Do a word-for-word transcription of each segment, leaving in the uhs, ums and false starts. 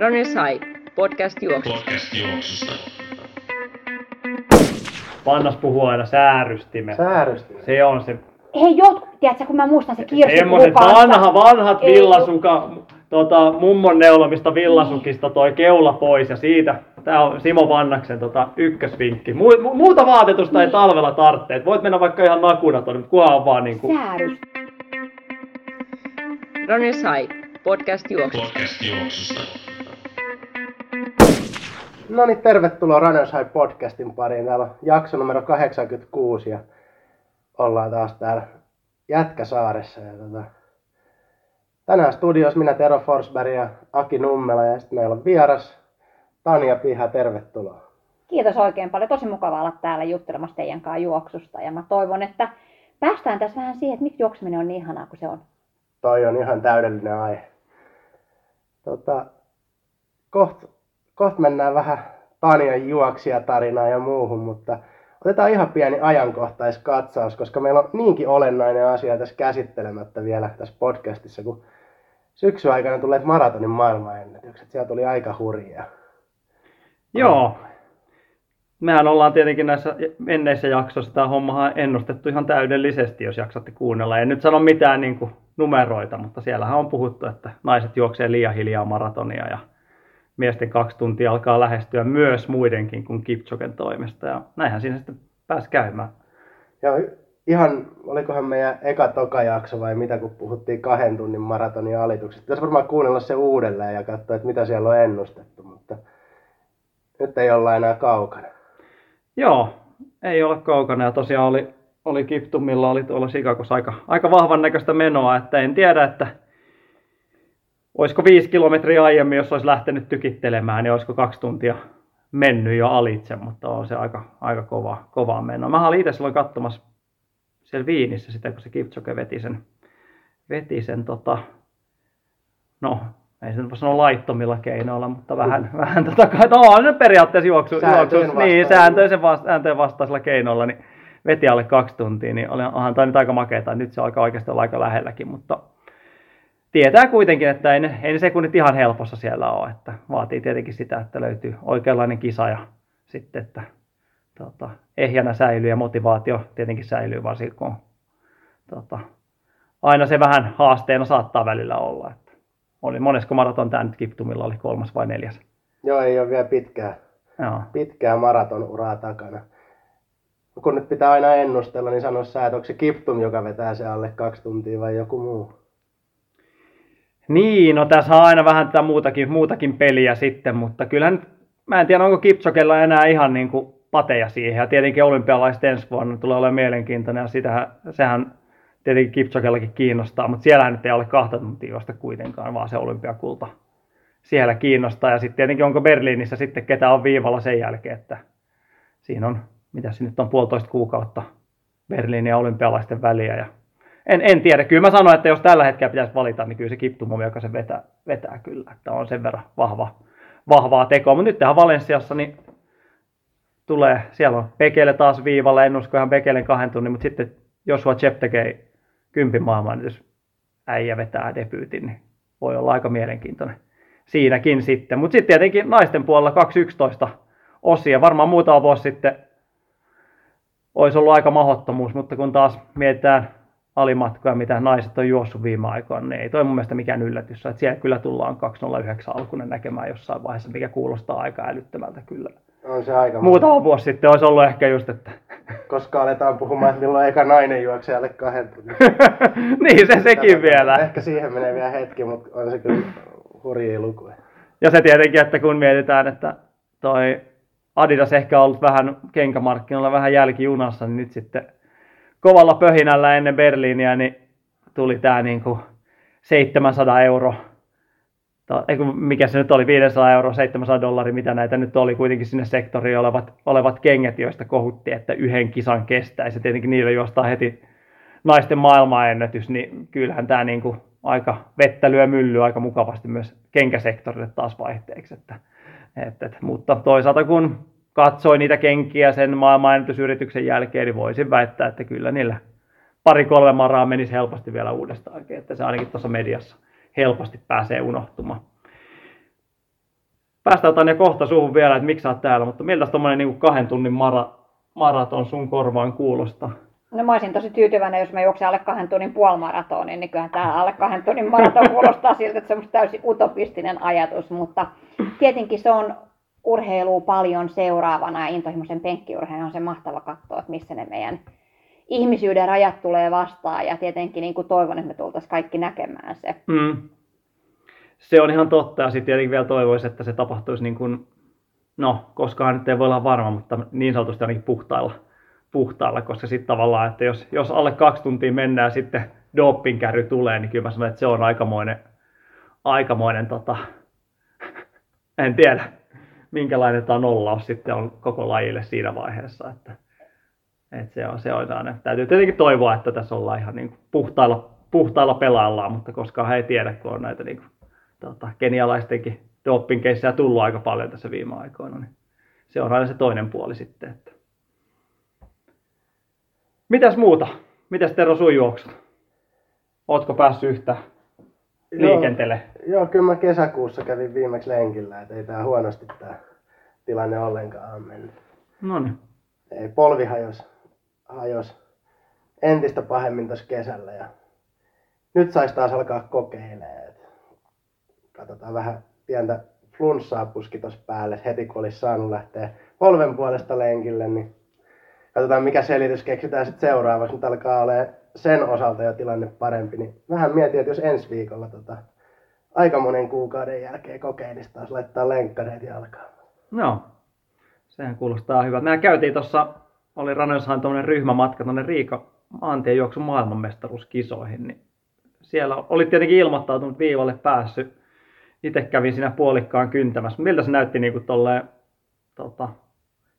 Runner's High Podcast juoksusta. Vannas puhuu aina säärystimen. Säärystimen. Se on se. Hei jotkut, tiedätkö, kun mä muistan se kirsikupasta. Vanha, vanhat villasuka, tota, mummon neulamista villasukista toi keula pois ja siitä. Tää on Simo Vannaksen tota, ykkösvinkki. Mu- muuta vaatetusta ei talvella tarvitse. Voit mennä vaikka ihan nakuna tuonne, mutta kuhan on vaan niinku... Säärys. Runner's High Podcast juoksusta. No niin, tervetuloa Runner's High Podcastin pariin. Täällä on jakso numero kahdeksankymmentäkuusi ja ollaan taas täällä Jätkäsaaressa. Ja tota, tänään studiossa minä, Tero Forsberg ja Aki Nummela, ja sitten meillä on vieras Tanja Piha. Tervetuloa. Kiitos oikein paljon. Tosi mukava olla täällä juttelemassa teidän kanssa juoksusta. Ja mä toivon, että päästään tässä vähän siihen, että miksi juokseminen on niin ihanaa kuin se on. Toi on ihan täydellinen aihe. Tota, kohta koht mennään vähän Tanjan juoksijatarinaan ja muuhun, mutta otetaan ihan pieni ajankohtaiskatsaus, koska meillä on niinkin olennainen asia tässä käsittelemättä vielä tässä podcastissa, kun syksyn aikana tulee maratonin maailmanennätykset. Siellä tuli aika hurjaa. Joo. Mehän ollaan tietenkin näissä menneissä jaksoissa, tämä hommahan ennustettu ihan täydellisesti, jos jaksatte kuunnella. En nyt sano mitään niin kuin numeroita, mutta siellähän on puhuttu, että naiset juoksee liian hiljaa maratonia ja miesten kaksi tuntia alkaa lähestyä myös muidenkin kuin Kipchogen toimesta, ja näinhän siinä sitten pääsi käymään. Ja ihan, olikohan meidän eka toka jakso vai mitä, kun puhuttiin kahden tunnin maratonin alituksesta. Pitäisi varmaan kuunnella se uudelleen ja katsoa, että mitä siellä on ennustettu, mutta nyt ei olla enää kaukana. Joo, ei ole kaukana, ja tosiaan oli, oli Kiptumilla oli tuolla Chicagossa aika, aika vahvan näköistä menoa, että en tiedä, että olisiko viisi kilometriä aiemmin, jos olisi lähtenyt tykittelemään, niin olisiko kaksi tuntia mennyt jo alitse, mutta on se aika, aika kova, kova meno. Mä olin itse silloin katsomassa siellä Viinissä sitä, kun se Kipchoge veti sen, veti sen tota, no ei sen voi sanoa laittomilla keinoilla, mutta vähän, mm. vähän tota, no periaatteessa juoksu, sääntöjen niin, vasta- vastaisilla keinoilla, niin veti alle kaksi tuntia, niin onhan tämä nyt aika makeeta, nyt se alkaa oikeastaan olla aika lähelläkin, mutta tietää kuitenkin, että ei ne, ei ne sekunnit ihan helpossa siellä ole, että vaatii tietenkin sitä, että löytyy oikeanlainen kisa ja sitten, että tota, ehjänä säilyy ja motivaatio tietenkin säilyy, varsinkin kun tota, aina se vähän haasteena saattaa välillä olla. Että oli monesko maraton tämä nyt Kiptumilla oli, kolmas vai neljäs? Joo, ei ole vielä pitkää, pitkää maratonuraa takana. Kun nyt pitää aina ennustella, niin sano sä, että onko se Kiptum, joka vetää se alle kaksi tuntia vai joku muu? Niin, no tässä on aina vähän tätä muutakin, muutakin peliä sitten, mutta kyllähän mä en tiedä, onko Kipchogella enää ihan niin kuin pateja siihen. Ja tietenkin olympialaiset ensi vuonna tulee olemaan mielenkiintoinen, ja sitähän, sehän tietenkin Kipchogellakin kiinnostaa, mutta siellähän nyt ei ole kahta tuntia vasta kuitenkaan, vaan se olympiakulta siellä kiinnostaa. Ja sitten tietenkin onko Berliinissä sitten ketä on viivalla sen jälkeen, että siinä on, mitä se nyt on, puolitoista kuukautta Berliinin ja olympialaisten väliä ja En, en tiedä. Kyllä mä sanoin, että jos tällä hetkellä pitäisi valita, niin kyllä se Kiptum, joka se vetää, vetää kyllä. Että on sen verran vahva, vahvaa tekoa. Mutta nyt tähän Valensiassa niin tulee, siellä on Bekele taas viivalla. En usko ihan Bekelen kahden tunnin, mutta sitten Joshua Cheptegei kympin maailman, jos äijä vetää debyytin, niin voi olla aika mielenkiintoinen siinäkin sitten. Mutta sitten tietenkin naisten puolella kaksi yksitoista osia. Varmaan muutama vuosi sitten olisi ollut aika mahdottomuus, mutta kun taas mietitään alimatkoja, mitä naiset on juossut viime aikoina, niin ei toi mun mielestä mikään yllätys. Että siellä kyllä tullaan kaksi nolla yhdeksän alkuinen näkemään jossain vaiheessa, mikä kuulostaa aika älyttömältä kyllä. On se aika muutama monta. Vuosi sitten olisi ollut ehkä just, että... Koska aletaan puhumaan, että milloin eka nainen juoksee alle kahden tunnin. Niin, se sekin tämä, vielä. Ehkä siihen menee vielä hetki, mutta on se kyllä hurjia lukuja. Ja se tietenkin, että kun mietitään, että toi Adidas ehkä on ollut vähän kenkämarkkinoilla, vähän jälkijunassa, niin nyt sitten kovalla pöhinällä ennen Berliiniä niin tuli tämä niinku seitsemänsataa euro, mikä se nyt oli, viisisataa euroa, seitsemänsataa dollaria, mitä näitä nyt oli kuitenkin sinne sektoriin olevat, olevat kengät, joista kohuttiin, että yhden kisan kestäisi. Tietenkin niillä juostaa heti naisten maailmanennätys, niin kyllähän tämä niinku aika vettä lyö myllyä aika mukavasti myös kenkäsektorille taas vaihteeksi. Että, et, et, mutta toisaalta kun katsoin niitä kenkiä sen maailmanennätysyrityksen jälkeen, niin voisin väittää, että kyllä niillä pari-kolme maraa menisi helposti vielä uudestaankin, että se ainakin tuossa mediassa helposti pääsee unohtumaan. päästään Tanja kohta suuhun vielä, että miksi sä oot täällä, mutta miltäs tommoinen niin kuin kahden tunnin mara, maraton sun korvaan kuulostaa? No mä olisin tosi tyytyväinen, jos mä juoksen alle kahden tunnin puolimaratonin, niin kyllähän tämä alle kahden tunnin maraton kuulostaa siltä, että se on täysin utopistinen ajatus, mutta tietenkin se on urheilua paljon seuraavana ja intohimoisen penkkiurheilun on se mahtava katsoa, että missä ne meidän ihmisyyden rajat tulee vastaan ja tietenkin niin kuin toivon, että me tultaisiin kaikki näkemään se. Mm. Se on ihan totta ja sitten tietenkin vielä toivoisi, että se tapahtuisi niin kuin, no koskaan nyt ei voi olla varma, mutta niin sanotusti ainakin puhtailla. puhtaalla, koska sitten tavallaan, että jos, jos alle kaksi tuntia mennään ja sitten dopingkäry tulee, niin kyllä mä sanon, että se on aikamoinen, aikamoinen tota, en tiedä, minkälainen tämä nollaus sitten on koko lajille siinä vaiheessa, että, että se on, se on aina, täytyy tietenkin toivoa, että tässä ollaan ihan niin kuin puhtailla, puhtailla pelaillaan, mutta koskaan he ei tiedä, kun on näitä niin kuin, tota, kenialaistenkin dopingkeissejä tullut aika paljon tässä viime aikoina, niin se on aina se toinen puoli sitten, että mitäs muuta? Mitäs Tero sun juoksut? Ootko päässyt yhtä liikenteelle? Joo, joo, kyllä mä kesäkuussa kävin viimeksi lenkillä, et ei tää huonosti tää tilanne ollenkaan on mennyt. Noniin. Ei, polvi hajos, hajos entistä pahemmin tossa kesällä ja nyt sais taas alkaa kokeilemaan. Katsotaan vähän pientä flunssaa puski tossa päälle, heti kun olis saanut lähteä polven puolesta lenkille, niin katsotaan mikä selitys keksitään sitten seuraavaksi, nyt alkaa olemaan sen osalta jo tilanne parempi, niin vähän mietin, että jos ensi viikolla tota, aika monen kuukauden jälkeen kokeilisi taas laittaa lenkkareet jalkaan. No, sehän kuulostaa hyvältä. Mä käytiin tuossa, oli Ranoshan tuommoinen ryhmämatka tuonne Riika maantiejuoksun maailmanmestaruuskisoihin, niin siellä oli tietenkin ilmoittautunut viivalle päässyt, itse kävin siinä puolikkaan kyntämässä. Miltä se näytti niin kuin tolleen tota,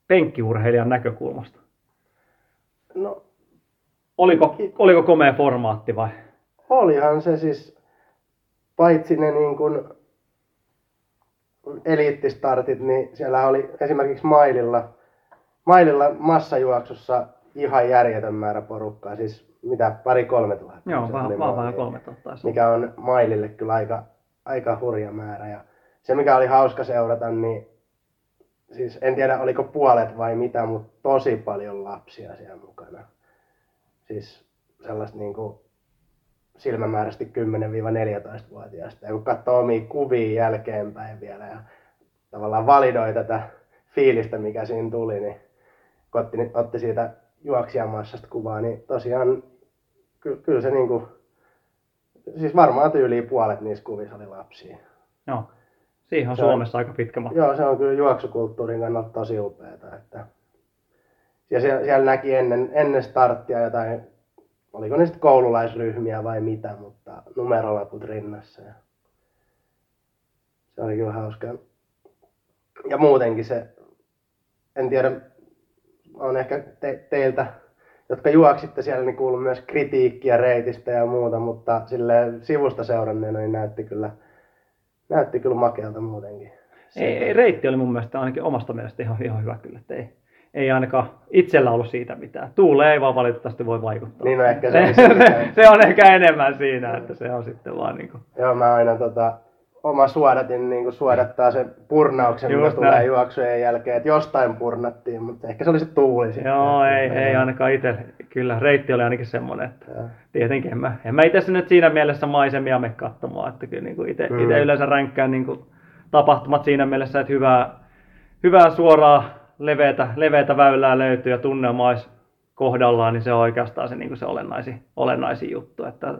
penkkiurheilijan näkökulmasta? No, oliko, oliko komea formaatti vai? Olihan se siis, paitsi ne niin kuin eliittistartit, niin siellä oli esimerkiksi Maililla, Maililla massajuoksussa ihan järjetön määrä porukkaa, siis mitä pari kolme tuhatta. Joo, vähän vähän kolme tuhatta. Mikä on Mailille kyllä aika, aika hurja määrä ja se mikä oli hauska seurata, niin siis en tiedä, oliko puolet vai mitä, mutta tosi paljon lapsia siellä mukana. Siis sellaista niin kuin silmämääräisesti kymmenen neljätoista-vuotiaista. Ja kun katsoo omia kuvia jälkeenpäin vielä ja tavallaan validoi tätä fiilistä, mikä siinä tuli, niin kun otti, otti siitä juoksijamassasta kuvaa, niin tosiaan ky- kyllä se niin kuin, siis varmaan tyyliin puolet niissä kuvissa oli lapsia. Joo. Siihen on se Suomessa on, aika pitkä matka. Joo, se on kyllä juoksukulttuurin kannalta tosi upeata. Että. Ja siellä, siellä näki ennen, ennen starttia jotain, oliko ne sitten koululaisryhmiä vai mitä, mutta numerolaput rinnassa. Ja se oli kyllä hauskaa. Ja muutenkin se, en tiedä, on ehkä te, teiltä, jotka juoksitte siellä, niin kuului myös kritiikkiä reitistä ja muuta, mutta silleen sivusta seuranneena niin näytti kyllä Näytti kyllä makealta muutenkin. Ei, ei, reitti oli mun mielestä ainakin omasta mielestä ihan, ihan hyvä kyllä, että ei, ei ainakaan itsellä ollut siitä mitään. Tuuleen ei vaan valitettavasti voi vaikuttaa. Niin no ehkä se, se, se, se on ehkä enemmän siinä, että se on sitten vaan niin kuin. Joo, mä aina tota, oma suodatin niin kuin suodattaa sen purnauksen, just mikä näin tulee juoksujen jälkeen, että jostain purnattiin, mutta ehkä se oli se tuuli sitten. Joo, ei, ja ei ainakaan itse. Kyllä, reitti oli ainakin semmoinen, että ja tietenkin en mä, en mä itse nyt siinä mielessä maisemia mene katsomaan, että kyllä niin itse mm. yleensä ränkkään niin tapahtumat siinä mielessä, että hyvää, hyvää suoraa, leveätä, leveätä väylää löytyy ja tunnelmais kohdallaan, niin se on oikeastaan se, niin se olennaisin, olennaisin juttu, että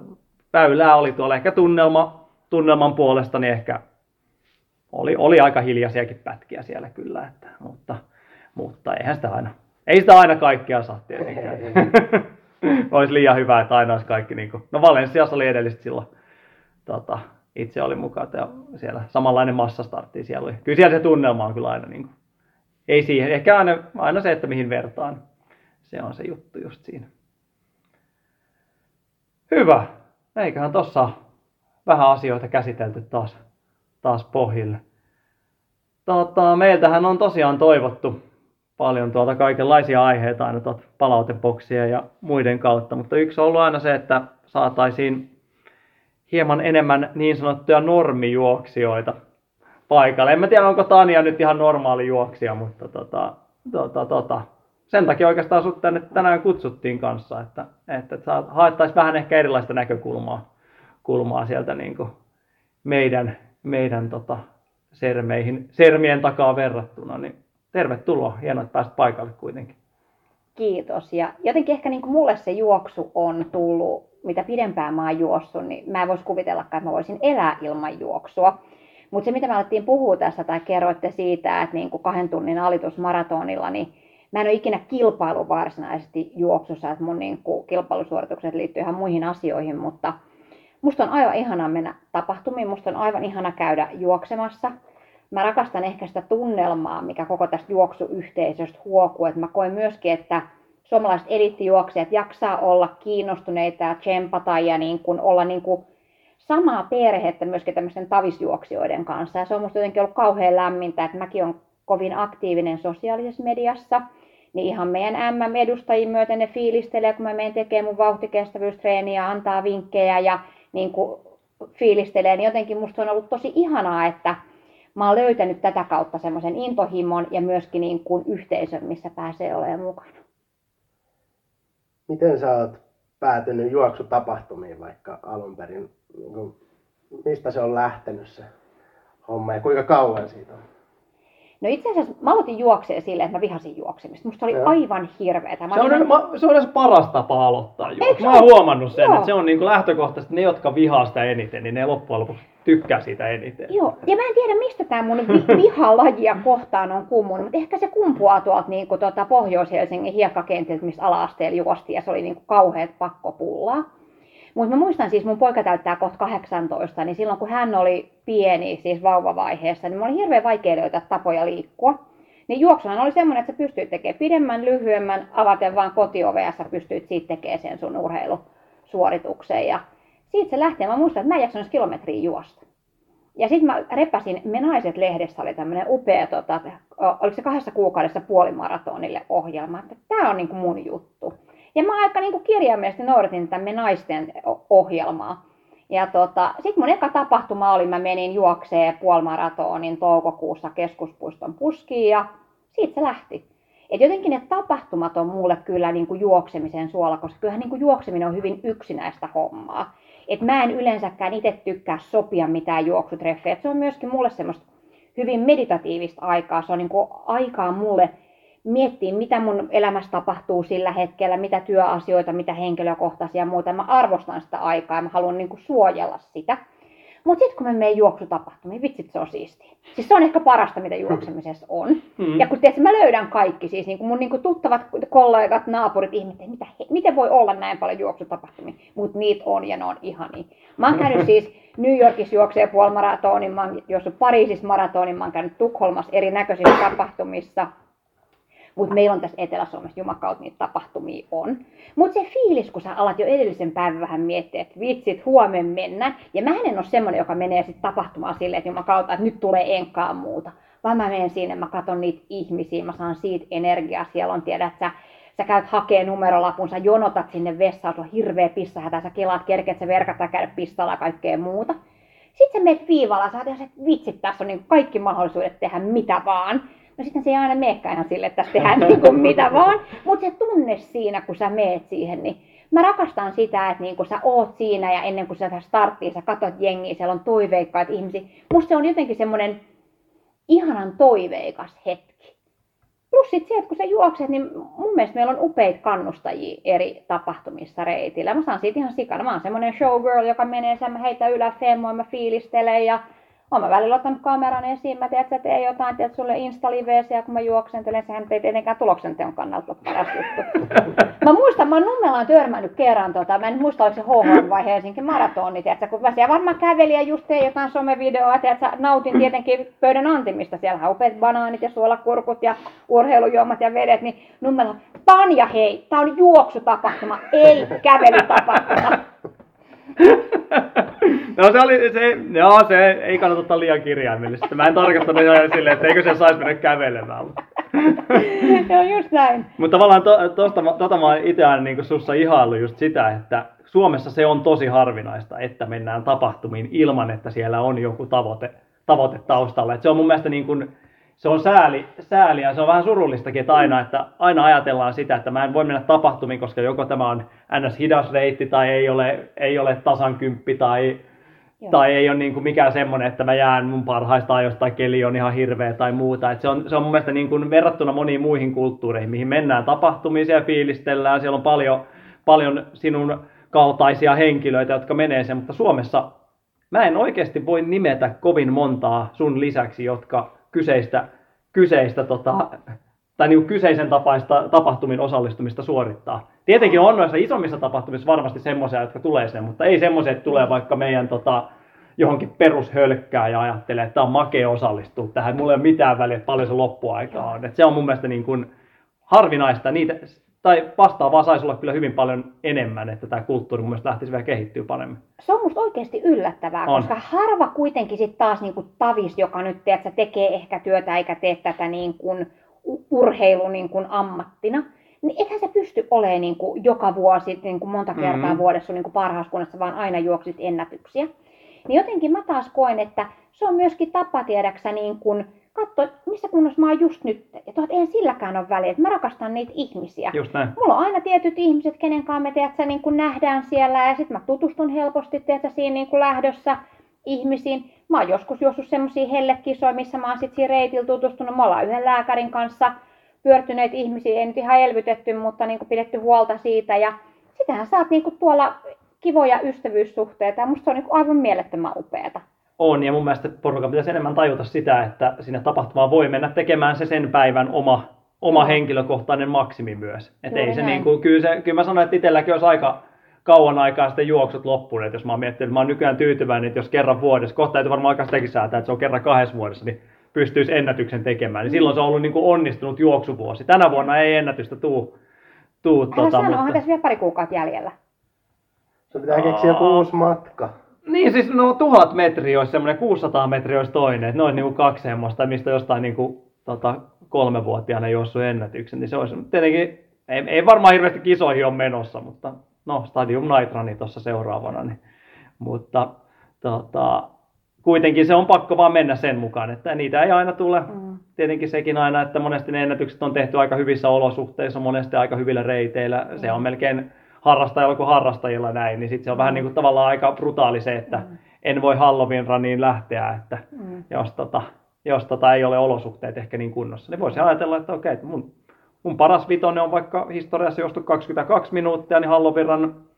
väylää oli tuolla ehkä tunnelma. Tunnelman puolesta niin ehkä oli, oli aika hiljaisiakin pätkiä siellä kyllä, että, mutta, mutta eihän sitä aina, ei sitä aina kaikkea saa tietenkään. Olisi liian hyvä, että aina olisi kaikki niin kuin, no Valensiassa oli edellisesti silloin, tota, itse olin mukaan ja siellä samanlainen massastartti siellä oli. Kyllä siellä se tunnelma on kyllä aina, niin kuin, ei siihen, ehkä aina, aina se, että mihin vertaan, se on se juttu just siinä. Hyvä, eiköhän tossa vähän asioita käsitelty taas, taas pohjille. Tota, meiltähän on tosiaan toivottu paljon tuolta kaikenlaisia aiheita aina tuolta palauteboksien ja muiden kautta, mutta yksi on ollut aina se, että saataisiin hieman enemmän niin sanottuja normijuoksijoita paikalle. En mä tiedä, onko Tanja nyt ihan normaali juoksija, mutta tota, tota, tota. sen takia oikeastaan sut tänne tänään kutsuttiin kanssa, että, että haettaisiin vähän ehkä erilaista näkökulmaa kulmaa sieltä niin kuin meidän, meidän tota, sermeihin, sermien takaa verrattuna. Niin tervetuloa, hienoa, että pääsit paikalle kuitenkin. Kiitos. Ja jotenkin ehkä niin kuin mulle se juoksu on tullut, mitä pidempään mä oon juossut, niin mä en vois kuvitellakaan, että mä voisin elää ilman juoksua. Mutta se, mitä me alettiin puhua tässä, tai kerroitte siitä, että niin kuin kahden tunnin alitusmaratonilla, niin mä en ole ikinä kilpailu varsinaisesti juoksussa, että mun niin kuin kilpailusuoritukset liittyy ihan muihin asioihin, mutta musta on aivan ihanaa mennä tapahtumiin, musta on aivan ihana käydä juoksemassa. Mä rakastan ehkä sitä tunnelmaa, mikä koko tästä juoksuyhteisöstä huokuu, että mä koen myöskin, että suomalaiset eliittijuoksijat jaksaa olla kiinnostuneita ja tsempata ja niin kuin olla niin kuin samaa perhettä myöskin tämmöisten tavisjuoksijoiden kanssa. Ja se on musta jotenkin ollut kauhean lämmintä, että mäkin olen kovin aktiivinen sosiaalisessa mediassa, niin ihan meidän äm äm-edustajia myöten ne fiilistelee, kun mä menen tekemään mun vauhtikestävyystreeniä ja antaa vinkkejä ja niin kuin fiilistelee, niin jotenkin musta on ollut tosi ihanaa, että mä oon löytänyt tätä kautta semmoisen intohimon ja myöskin niin kuin yhteisön, missä pääsee olemaan mukana. Miten sä oot päätynyt juoksutapahtumiin vaikka alun perin? Mistä se on lähtenyt se homma ja kuinka kauan siitä on? No itse asiassa mä aloitin juokseen silleen, että mä vihasin juoksemista. Musta oli ja. aivan hirveetä. Mä se, on, ihan... mä, se on edes paras tapa aloittaa juoksia. Mä oon huomannut sen, joo. että se on niin lähtökohtaisesti ne, jotka vihaa sitä eniten, niin ne loppujen lopuksi tykkää sitä eniten. Joo, ja mä en tiedä mistä tää mun vihalajia kohtaan on kummunut, mutta ehkä se kumpuaa tuolta niin kuin tuota Pohjois-Helsingin hiekkakentiltä, missä ala-asteella juosti ja se oli niin kuin kauheat pakkopullaa. Mutta mä muistan siis, mun poika täyttää kohta kahdeksantoista, niin silloin kun hän oli pieni, siis vauvavaiheessa, niin mun oli hirveän vaikea löytää tapoja liikkua. Niin juoksuhan oli semmoinen, että sä pystyit tekemään pidemmän, lyhyemmän, avaten vaan kotiovea ja sä pystyit siitä tekemään sen sun urheilusuoritukseen. Ja siitä se lähtee, mä muistan, että mä en jaksanut kilometriä juosta. Ja sit mä repäsin, Me naiset -lehdessä oli tämmönen upea, tota, oliko se kahdessa kuukaudessa puolimaratonille ohjelma, että tää on niinku mun juttu. Ja mä aika niin kuin kirjaimellisesti noudatin tämän Me naisten ohjelmaa. Ja tota, sit mun eka tapahtuma oli, mä menin juokseen puolimaratonin toukokuussa Keskuspuiston puskiin ja siitä se lähti. Et jotenkin ne tapahtumat on mulle kyllä niin kuin juoksemisen suola, koska kyllähän niin kuin juokseminen on hyvin yksinäistä hommaa. Et mä en yleensäkään itse tykkää sopia mitään juoksutreffejä. Et se on myöskin mulle semmoista hyvin meditatiivista aikaa. Se on niin kuin aikaa mulle miettiin, mitä mun elämässä tapahtuu sillä hetkellä, mitä työasioita, mitä henkilökohtaisia ja muuta. Mä arvostan sitä aikaa ja mä haluan niinku suojella sitä. Mutta sitten kun me menen juoksutapahtumiin, vitsit, se on siistiä. Siis se on ehkä parasta, mitä juoksemisessa on. Mm-hmm. Ja kun tietysti mä löydän kaikki, siis niinku mun niinku tuttavat kollegat, naapurit, ihmiset, mitä he, miten voi olla näin paljon juoksutapahtumia, mutta niitä on ja ne on ihania. Mä oon käynyt siis New Yorkissa juokseen puolimaratonin, mä oon juossut Pariisissa maratonin, mä oon käynyt Tukholmassa erinäköisissä tapahtumissa. Mutta meillä on tässä Etelä-Suomessa jumakautta niitä tapahtumia on. Mutta se fiilis, kun sä alat jo edellisen päivän vähän miettiä, että vitsit, huomenna mennään. Ja mä en ole semmoinen, joka menee sitten tapahtumaan silleen, että jumakautta, että nyt tulee enkaan muuta. Vaan mä menen sinne, mä katson niitä ihmisiä, mä saan siitä energiaa. Siellä on, tiedät, että sä, sä käyt hakee numerolapun, sä jonotat sinne vessaan, sulla on hirveä pissahätä, sä kelaat, kerkeet sä verkata, käydä pistalla ja kaikkea muuta. Sitten sä meet viivalla, sä oot ihan, että vitsit, tässä on niin kaikki mahdollisuudet tehdä mitä vaan. No sitten se ei aina meekään ihan sille, että tässä tehdään niin kuin mitä vaan, mutta se tunne siinä, kun sä meet siihen, niin mä rakastan sitä, että niin kun sä oot siinä ja ennen kuin sä tähän starttiin, sä katot jengiä, siellä on toiveikkaat ihmisiä. Musta se on jotenkin semmoinen ihanan toiveikas hetki. Plus sit se, että kun sä juokset, niin mun mielestä meillä on upeita kannustajia eri tapahtumissa reitillä. Mä saan siitä ihan sikana. Mä oon semmoinen showgirl, joka menee sen, mä heitän yläfemmoa, mä fiilistelen ja olen mä välillä ottanut kameran esiin, mä tiedät, että sä tee jotain, tiedät sulle Insta-liveeseen ja kun mä juoksentelen, sehän ei tietenkään tuloksenteon kannalta ole paras juttu. Mä muistan, mä oon Nummelaan törmännyt kerran, tota, mä en muista, oliko se H H V vai Helsinki maratoni, tiedät sä, kun mä siellä varmaan kävelin ja just tein jotain somevideoa, tiedät sä, nautin tietenkin pöydän antimista, siellä on upeat banaanit ja suolakurkut ja urheilujuomat ja vedet, niin Nummela, Tanja hei, tää on juoksutapahtuma, ei kävelytapahtuma. No se oli, se, joo, se ei kannata ottaa liian kirjaimellisesti. Mä en tarkastanut jo silleen, että eikö se saisi mennä kävelemään. Joo, just näin. Mutta tavallaan to, tosta, tota mä oon itse aina niin sussa ihaillut just sitä, että Suomessa se on tosi harvinaista, että mennään tapahtumiin ilman, että siellä on joku tavoite. tavoite taustalla. Et se on mun mielestä niin kuin, se on sääli, sääli ja se on vähän surullistakin, että aina, että aina ajatellaan sitä, että mä en voi mennä tapahtumiin, koska joko tämä on ns. Hidas reitti tai ei ole, ei ole tasan kymppi tai, tai ei ole niin kuin mikään semmoinen, että mä jään mun parhaista ajoista tai keli on ihan hirveä tai muuta. Et se, on, se on mun mielestä niin kuin verrattuna moniin muihin kulttuureihin, mihin mennään tapahtumiin, siellä fiilistellään, siellä on paljon, paljon sinun kaltaisia henkilöitä, jotka menee sen, mutta Suomessa mä en oikeasti voi nimetä kovin montaa sun lisäksi, jotka kyseistä, kyseistä tota, tai niin kyseisen tapaista tapahtumin osallistumista suorittaa. Tietenkin on noissa isommissa tapahtumissa varmasti semmoisia, jotka tulee sen, mutta ei semmoisia, että tulee vaikka meidän tota, johonkin perushölkkää ja ajattelee, että tämä on makea osallistua tähän, mulla ei ole mitään väliä, että paljon se loppuaikaa on. Et se on mun mielestä niin kuin harvinaista, niitä, tai vastaavaa saisi olla kyllä hyvin paljon enemmän, että tämä kulttuuri mun mielestä lähtisi vielä kehittyä paremmin. Se on musta oikeasti yllättävää, on. Koska harva kuitenkin sitten taas niinku Tavis, joka nyt teetä, tekee ehkä työtä eikä tee tätä niin kuin urheilun niin kuin ammattina, niin eihän se pysty olemaan niin kuin joka vuosi niin kuin monta kertaa mm-hmm. vuodessa niin kuin parhauskunnassa, vaan aina juoksit ennätyksiä. Niin jotenkin mä taas koen, että se on myöskin tapa tiedäksä niin kuin katso, missä kunnossa mä oon just nyt, että en silläkään ole väliä, että mä rakastan niitä ihmisiä. Mulla on aina tietyt ihmiset, kenen kanssa me teetä, niin kun nähdään siellä ja sit mä tutustun helposti teetä, siinä niin kun lähdössä ihmisiin. Mä oon joskus juossut semmosia hellekisoja, missä mä oon sit siinä reitillä tutustunut. Me ollaan yhden lääkärin kanssa pyörtyneet ihmisiä, ei nyt ihan elvytetty, mutta niin kun pidetty huolta siitä. Ja sitähän sä oot niin kun tuolla kivoja ystävyyssuhteita ja musta se on niin kun aivan mielettömän upeata. On, ja mun mielestä porukan pitäisi enemmän tajuta sitä, että sinne tapahtumaan voi mennä tekemään se sen päivän oma, oma henkilökohtainen maksimi myös. Et ei se niin kuin, kyllä, se, kyllä mä sanoin, että itselläkin olisi aika kauan aikaa sitten juoksut loppuneet, jos mä oon miettinyt, että mä oon nykyään tyytyväinen, että jos kerran vuodessa, kohta täytyy varmaan aika sitäkin säätää, että se on kerran kahdessa vuodessa, niin pystyisi ennätyksen tekemään. Niin silloin se on ollut niin kuin onnistunut juoksuvuosi. Tänä vuonna ei ennätystä tuu. tuu Älä tota, sano, mutta... onhan tässä vielä pari kuukautta jäljellä. Se pitää keksiä joku uusi matka. Niin siis no tuhat metriä olisi semmoinen, kuusisataa metriä olisi toinen, että ne olisi niinku kaksi semmoista, mistä jostain niinku tota, kolmevuotiaana juossut ennätyksen, niin se olisi tietenkin, ei, ei varmaan hirveästi kisoihin ole menossa, mutta no Stadium Nitrani tuossa seuraavana, niin, mutta tota, kuitenkin se on pakko vaan mennä sen mukaan, että niitä ei aina tule, mm. tietenkin sekin aina, että monesti ne ennätykset on tehty aika hyvissä olosuhteissa, monesti aika hyvillä reiteillä, mm. se on melkein harrastajilla kuin harrastajilla näin, niin sitten se on mm. vähän niin kuin tavallaan aika brutaali se, että mm. en voi Halloween Runiin lähteä, että mm. jos, tota, jos tota ei ole olosuhteet ehkä niin kunnossa, niin voisi ajatella, että okei, okay, mun, mun paras vitonen on vaikka historiassa juostu kaksikymmentäkaksi minuuttia, niin Halloween Run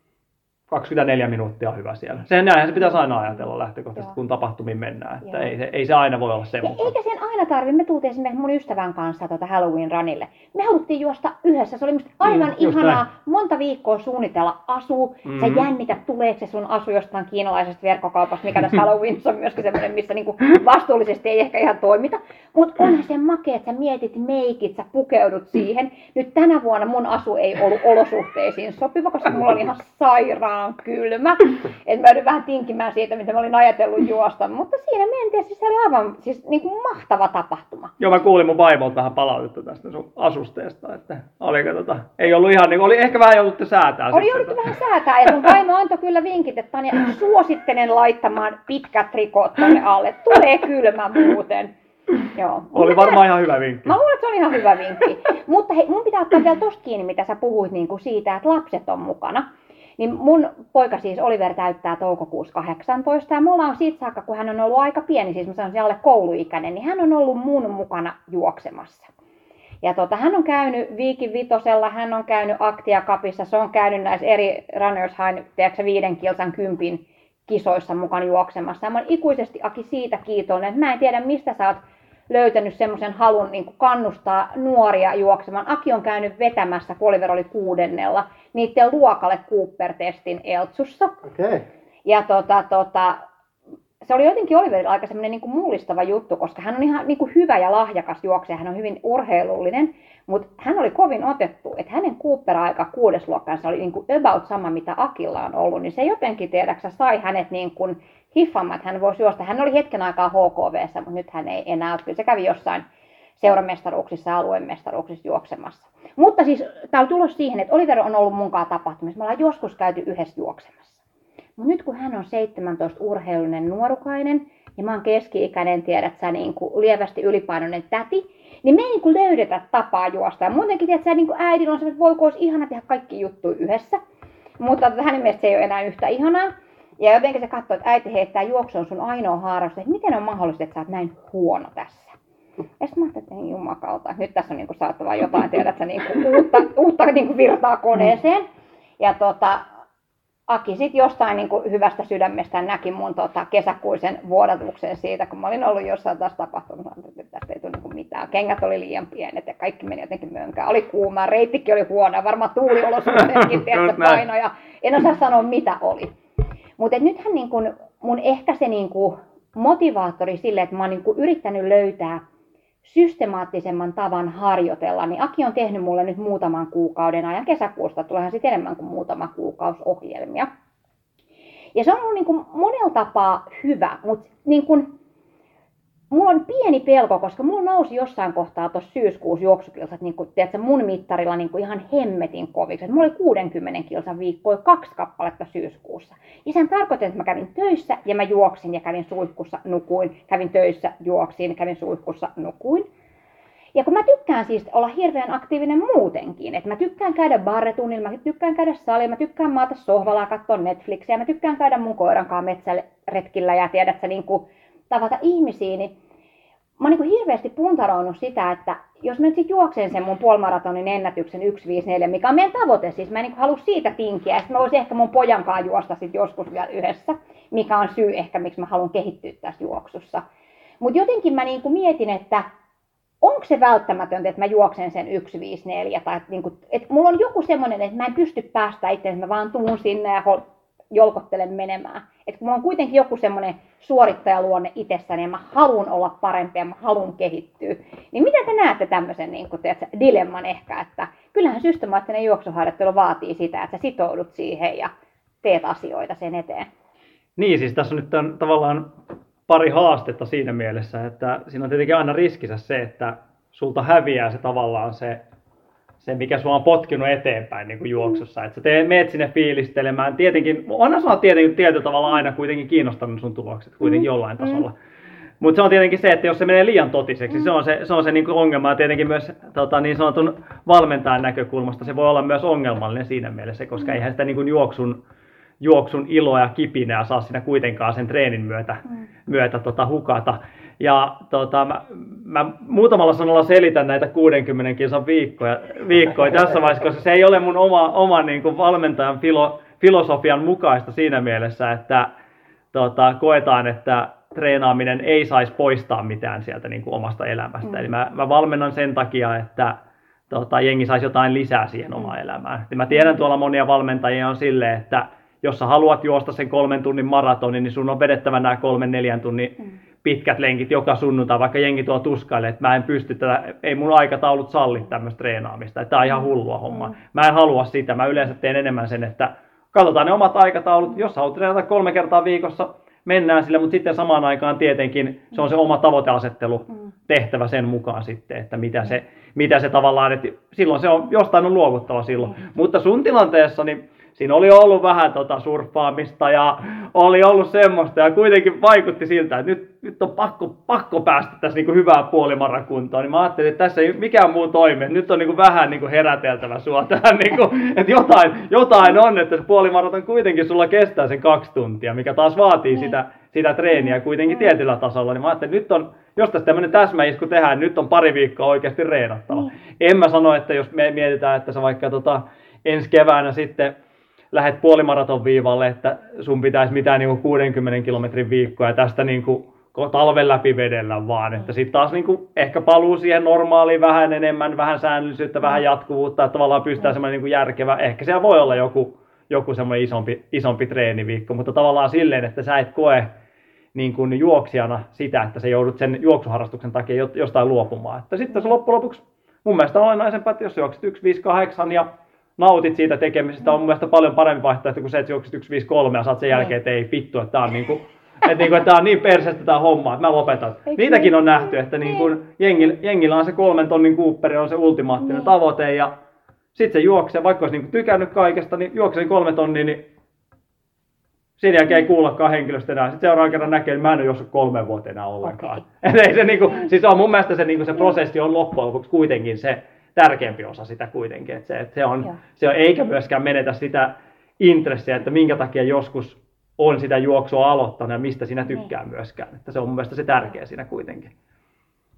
kaksikymmentäneljä minuuttia on hyvä siellä. Sehän näinhän se pitäisi aina ajatella lähtökohtaisesti, kun tapahtumiin mennään, että ei se, ei se aina voi olla semmoinen. Eikä sen aina tarvitse. Me tultiin esimerkiksi mun ystävän kanssa tuota Halloween Runille. Me haluttiin juosta yhdessä. Se oli musta aivan mm, ihanaa. Näin. Monta viikkoa suunnitella asu. Mm-hmm. Sä jännität, tuleeko se sun asu jostain kiinalaisesta verkkokaupasta, mikä tässä Halloweenissa on myöskin semmoinen, missä niinku vastuullisesti ei ehkä ihan toimita. Mutta onhan se makea, että sä mietit meikit, sä pukeudut siihen. Nyt tänä vuonna mun asu ei ollut olosuhteisiin sopiva, koska mulla oli ihan sairaan kylmä. Et mä joudun vähän tinkimään siitä, mitä mä olin ajatellut juosta, mutta siinä mentiin, siis se oli aivan siis niin kuin mahtava tapahtuma. Joo, mä kuulin mun vaimolta vähän palautetta tästä sun asusteesta, että oliko tota, ei ollut ihan niin kuin, oli ehkä vähän joudutte säätää. Oli jouduttu vähän säätää, ja sun vaimo antoi kyllä vinkit, että Tanja, suosittelen laittamaan pitkät rikot tonne alle, tulee kylmä muuten. Joo. Oli varmaan ihan hyvä vinkki. Mä luulen, että se oli ihan hyvä vinkki, mutta hei, mun pitää ottaa vielä tosta kiinni, mitä sä puhuit niin kuin siitä, että lapset on mukana. Niin mun poika siis Oliver täyttää toukokuussa kahdeksantoista ja mulla on siitä saakka, kun hän on ollut aika pieni, siis mä sanoisin alle kouluikäinen, niin hän on ollut mun mukana juoksemassa. Ja tota, hän on käynyt Viikin vitosella, hän on käynyt Aktia Cupissa, se on käynyt näissä eri Runner's High, tiedätkö, viiden kilsan kympin kisoissa mukana juoksemassa. Ja mä oon ikuisesti Aki siitä kiitollinen, että mä en tiedä mistä sä oot löytänyt semmoisen halun niin kuin kannustaa nuoria juoksemaan. Aki on käynyt vetämässä, kun Oliver oli kuudennella, niiden luokalle Cooper-testin Eltsussa. Okay. Ja tota, tota, se oli jotenkin Oliverilla aika semmoinen niin kuin mullistava juttu, koska hän on ihan niin kuin hyvä ja lahjakas juoksija, hän on hyvin urheilullinen, mutta hän oli kovin otettu, että hänen Cooper-aika kuudesluokkansa oli niin kuin about sama, mitä Akilla on ollut, niin se jotenkin tiedäksä sai hänet niin kuin hiffaamaan, että hän voisi juosta. Hän oli hetken aikaa H K V:ssä, mutta nyt hän ei enää ole. Kyllä se kävi jossain seuramestaruuksissa ja aluemestaruuksissa juoksemassa. Mutta siis tämä on tullut siihen, että Oliver on ollut munkaan tapahtumissa. Me ollaan joskus käyty yhdessä juoksemassa. Mutta nyt kun hän on seitsemäntoista urheilullinen nuorukainen, ja mä oon keski-ikäinen, tiedät sä, niin kuin lievästi ylipainoinen täti, niin me ei niin kuin löydetä tapaa juosta. Ja muutenkin, tiedät sä, niin kuin äidin on se, että voiko olisi ihana tehdä kaikki juttuja yhdessä, mutta hänen mielestä se ei ole enää yhtä ihanaa. Ja jotenkin se katsoo, että äiti heittää juoksuun sun ainoa haarausta, että miten on mahdollista, että sä oot näin huono tässä. Ja sitten mä ajattelin, että jumakalta, nyt tässä on niin kuin saattava jotain, tiedät sä, niin kuin uutta, uutta niin kuin virtaa koneeseen. Ja tota, Aki sitten jostain niin kuin hyvästä sydämestä näki mun tota, kesäkuisen vuodatuksen siitä, kun mä olin ollut jossain taas tapahtumassa, että tästä ei tule niin kuin mitään. Kengät oli liian pienet ja kaikki meni jotenkin mönkään. Oli kuumaa, reittikin oli huono, varmaan tuuliolosuhteenkin tietysti painoja. En osaa sanoa, mitä oli. Mutta nythän niin kun, mun ehkä se niin kun motivaattori sille, että mä oon niin kun yrittänyt löytää systemaattisemman tavan harjoitella, niin Aki on tehnyt mulle nyt muutaman kuukauden ajan, kesäkuusta tuleehan sitten enemmän kuin muutama kuukausi ohjelmia. Ja se on ollut niin kun monella tapaa hyvä, mutta niin kun, mulla on pieni pelko, koska mulla nousi jossain kohtaa tuossa syyskuussa juoksukilsat niin kun, tiedätkö, mun mittarilla niin kun ihan hemmetin koviksi. Et mulla oli kuudenkymmenen kilsan viikkoa kaksi kappaletta syyskuussa. Ja sen tarkoitin, että mä kävin töissä ja mä juoksin ja kävin suihkussa, nukuin, kävin töissä, juoksin, kävin suihkussa, nukuin. Ja kun mä tykkään siis olla hirveän aktiivinen muutenkin, että mä tykkään käydä barretunnilla, mä tykkään käydä salilla, mä tykkään maata sohvalla ja katsoa Netflixiä, mä tykkään käydä mun koirankaan metsälle retkillä ja tiedät sä niin kun tavata ihmisiä, niin mä oon niin kuin hirveästi puntaroinut sitä, että jos mä nyt sit juoksen sen mun puolimaratonin ennätyksen yksi viisikymmentäneljä, mikä on meidän tavoite, siis mä en niin kuin halua siitä tinkiä, ja sit mä voisin ehkä mun pojankaan juosta sit joskus vielä yhdessä, mikä on syy ehkä, miksi mä haluan kehittyä tässä juoksussa. Mut jotenkin mä niin kuin mietin, että onko se välttämätöntä, että mä juoksen sen yksi viisikymmentäneljä, tai että, niin kuin, että mulla on joku semmoinen, että mä en pysty päästä itse, että mä vaan tuun sinne ja hol- jolkottelen menemään. Et kun mulla on kuitenkin joku semmoinen suorittajaluonne itsessäni ja mä haluan olla parempi ja mä haluan kehittyä, niin mitä te näette tämmöisen niin kun teet, dilemman ehkä, että kyllähän systemaattinen juoksuharjoittelu vaatii sitä, että sä sitoudut siihen ja teet asioita sen eteen. Niin, siis tässä on nyt tämän, tavallaan pari haastetta siinä mielessä, että siinä on tietenkin aina riskissä se, että sulta häviää se tavallaan se, se, mikä sua on potkinut eteenpäin niin kuin juoksussa, että sä te, meet sinne fiilistelemään. Tietenkin, aina sua on tietenkin tietyllä tavalla aina kuitenkin kiinnostanut sun tulokset kuitenkin jollain tasolla. Mutta se on tietenkin se, että jos se menee liian totiseksi, se on se, se, on se niin kuin ongelma. Ja tietenkin myös tota, niin sanotun valmentajan näkökulmasta se voi olla myös ongelmallinen siinä mielessä, koska eihän sitä niin kuin juoksun, juoksun iloa ja kipinää saa siinä kuitenkaan sen treenin myötä, myötä tota, hukata. Ja tota, mä, mä muutamalla sanalla selitän näitä kuudenkymmenen kilsan viikkoja, viikkoja tässä vaiheessa, koska se ei ole mun oma, oma niin kuin valmentajan filo, filosofian mukaista siinä mielessä, että tota, koetaan, että treenaaminen ei saisi poistaa mitään sieltä niin kuin omasta elämästä. Mm. Eli mä, mä valmennan sen takia, että tota, jengi saisi jotain lisää siihen omaan elämään. Ja mä tiedän, tuolla monia valmentajia on silleen, että jos sä haluat juosta sen kolmen tunnin maratonin, niin sun on vedettävä nämä kolmen neljän tunnin mm. pitkät lenkit joka sunnuntai, vaikka jengi tuo tuskailee, että mä en pysty tätä, ei mun aikataulut salli tämmöistä treenaamista, että tää on ihan hullua hommaa. Mm. Mä en halua sitä, mä yleensä teen enemmän sen, että katsotaan ne omat aikataulut, jos sä haluat treenata kolme kertaa viikossa, mennään sillä, mutta sitten samaan aikaan tietenkin se on se oma tavoiteasettelu tehtävä sen mukaan sitten, että mitä se, mitä se tavallaan, että silloin se on, jostain on luovuttava silloin, mm. mutta sun tilanteessa, niin siinä oli ollut vähän tota surffaamista ja oli ollut semmoista ja kuitenkin vaikutti siltä, että nyt, nyt on pakko, pakko päästä tässä niin kuin hyvään puolimarakuntoon. Niin mä ajattelin, että tässä ei mikään muu toimi. Nyt on niin kuin vähän niin kuin heräteltävä sua tähän, niin kuin, että jotain, jotain on, että se puolimaraton kuitenkin sulla kestää sen kaksi tuntia, mikä taas vaatii sitä, sitä treeniä kuitenkin tietyllä tasolla. Niin mä ajattelin, että nyt on, jos tässä tämmöinen täsmäisku tehdään, nyt on pari viikkoa oikeasti reenattava. En mä sano, että jos me mietitään, että sä vaikka tota, ensi keväänä sitten lähet puolimaraton viivalle, että sun pitäisi mitään niinku kuudenkymmenen kilometrin viikkoa ja tästä niinku talven läpi vedellä vaan. Että sit taas niinku ehkä paluu siihen normaaliin vähän enemmän, vähän säännöllisyyttä, vähän jatkuvuutta, että tavallaan pystytään semmoinen niinku järkevä. Ehkä siellä voi olla joku, joku semmoinen isompi, isompi treeniviikko, mutta tavallaan silleen, että sä et koe niin kuin juoksijana sitä, että sä joudut sen juoksuharrastuksen takia jostain luopumaan. Että sitten se loppujen lopuksi mun mielestä on olennaisempaa, että jos juokset yksi viisikymmentäkahdeksan ja nautit siitä tekemisestä, on mun mielestä paljon parempi vaihtoehto kuin se, että juoksit yksi viisikymmentäkolme ja saat sen jälkeen, että ei vittu, että tää on niin, niin, niin perseestä tää homma, että mä lopetan. Niitäkin on nähty, että niin kun jengillä, jengillä on se kolmen tonnin Cooperi, on se ultimaattinen niin tavoite ja sit se juoksee, vaikka olisi niin tykännyt kaikesta, niin juoksee kolme tonnia, niin sen jälkeen ei kuullakaan henkilöstä enää. Sitten seuraavan kerran näkee, että mä en ole jossain kolmen vuotta enää ollenkaan. Ei se, niin kuin, siis on, mun mielestä se, niin kuin se prosessi on loppujen lopuksi kuitenkin se tärkeämpi osa sitä kuitenkin. Että se, että se on, se on, eikä myöskään menetä sitä intressiä, että minkä takia joskus on sitä juoksua aloittanut ja mistä sinä tykkää myöskään. Että se on mun mielestä se tärkeä siinä kuitenkin.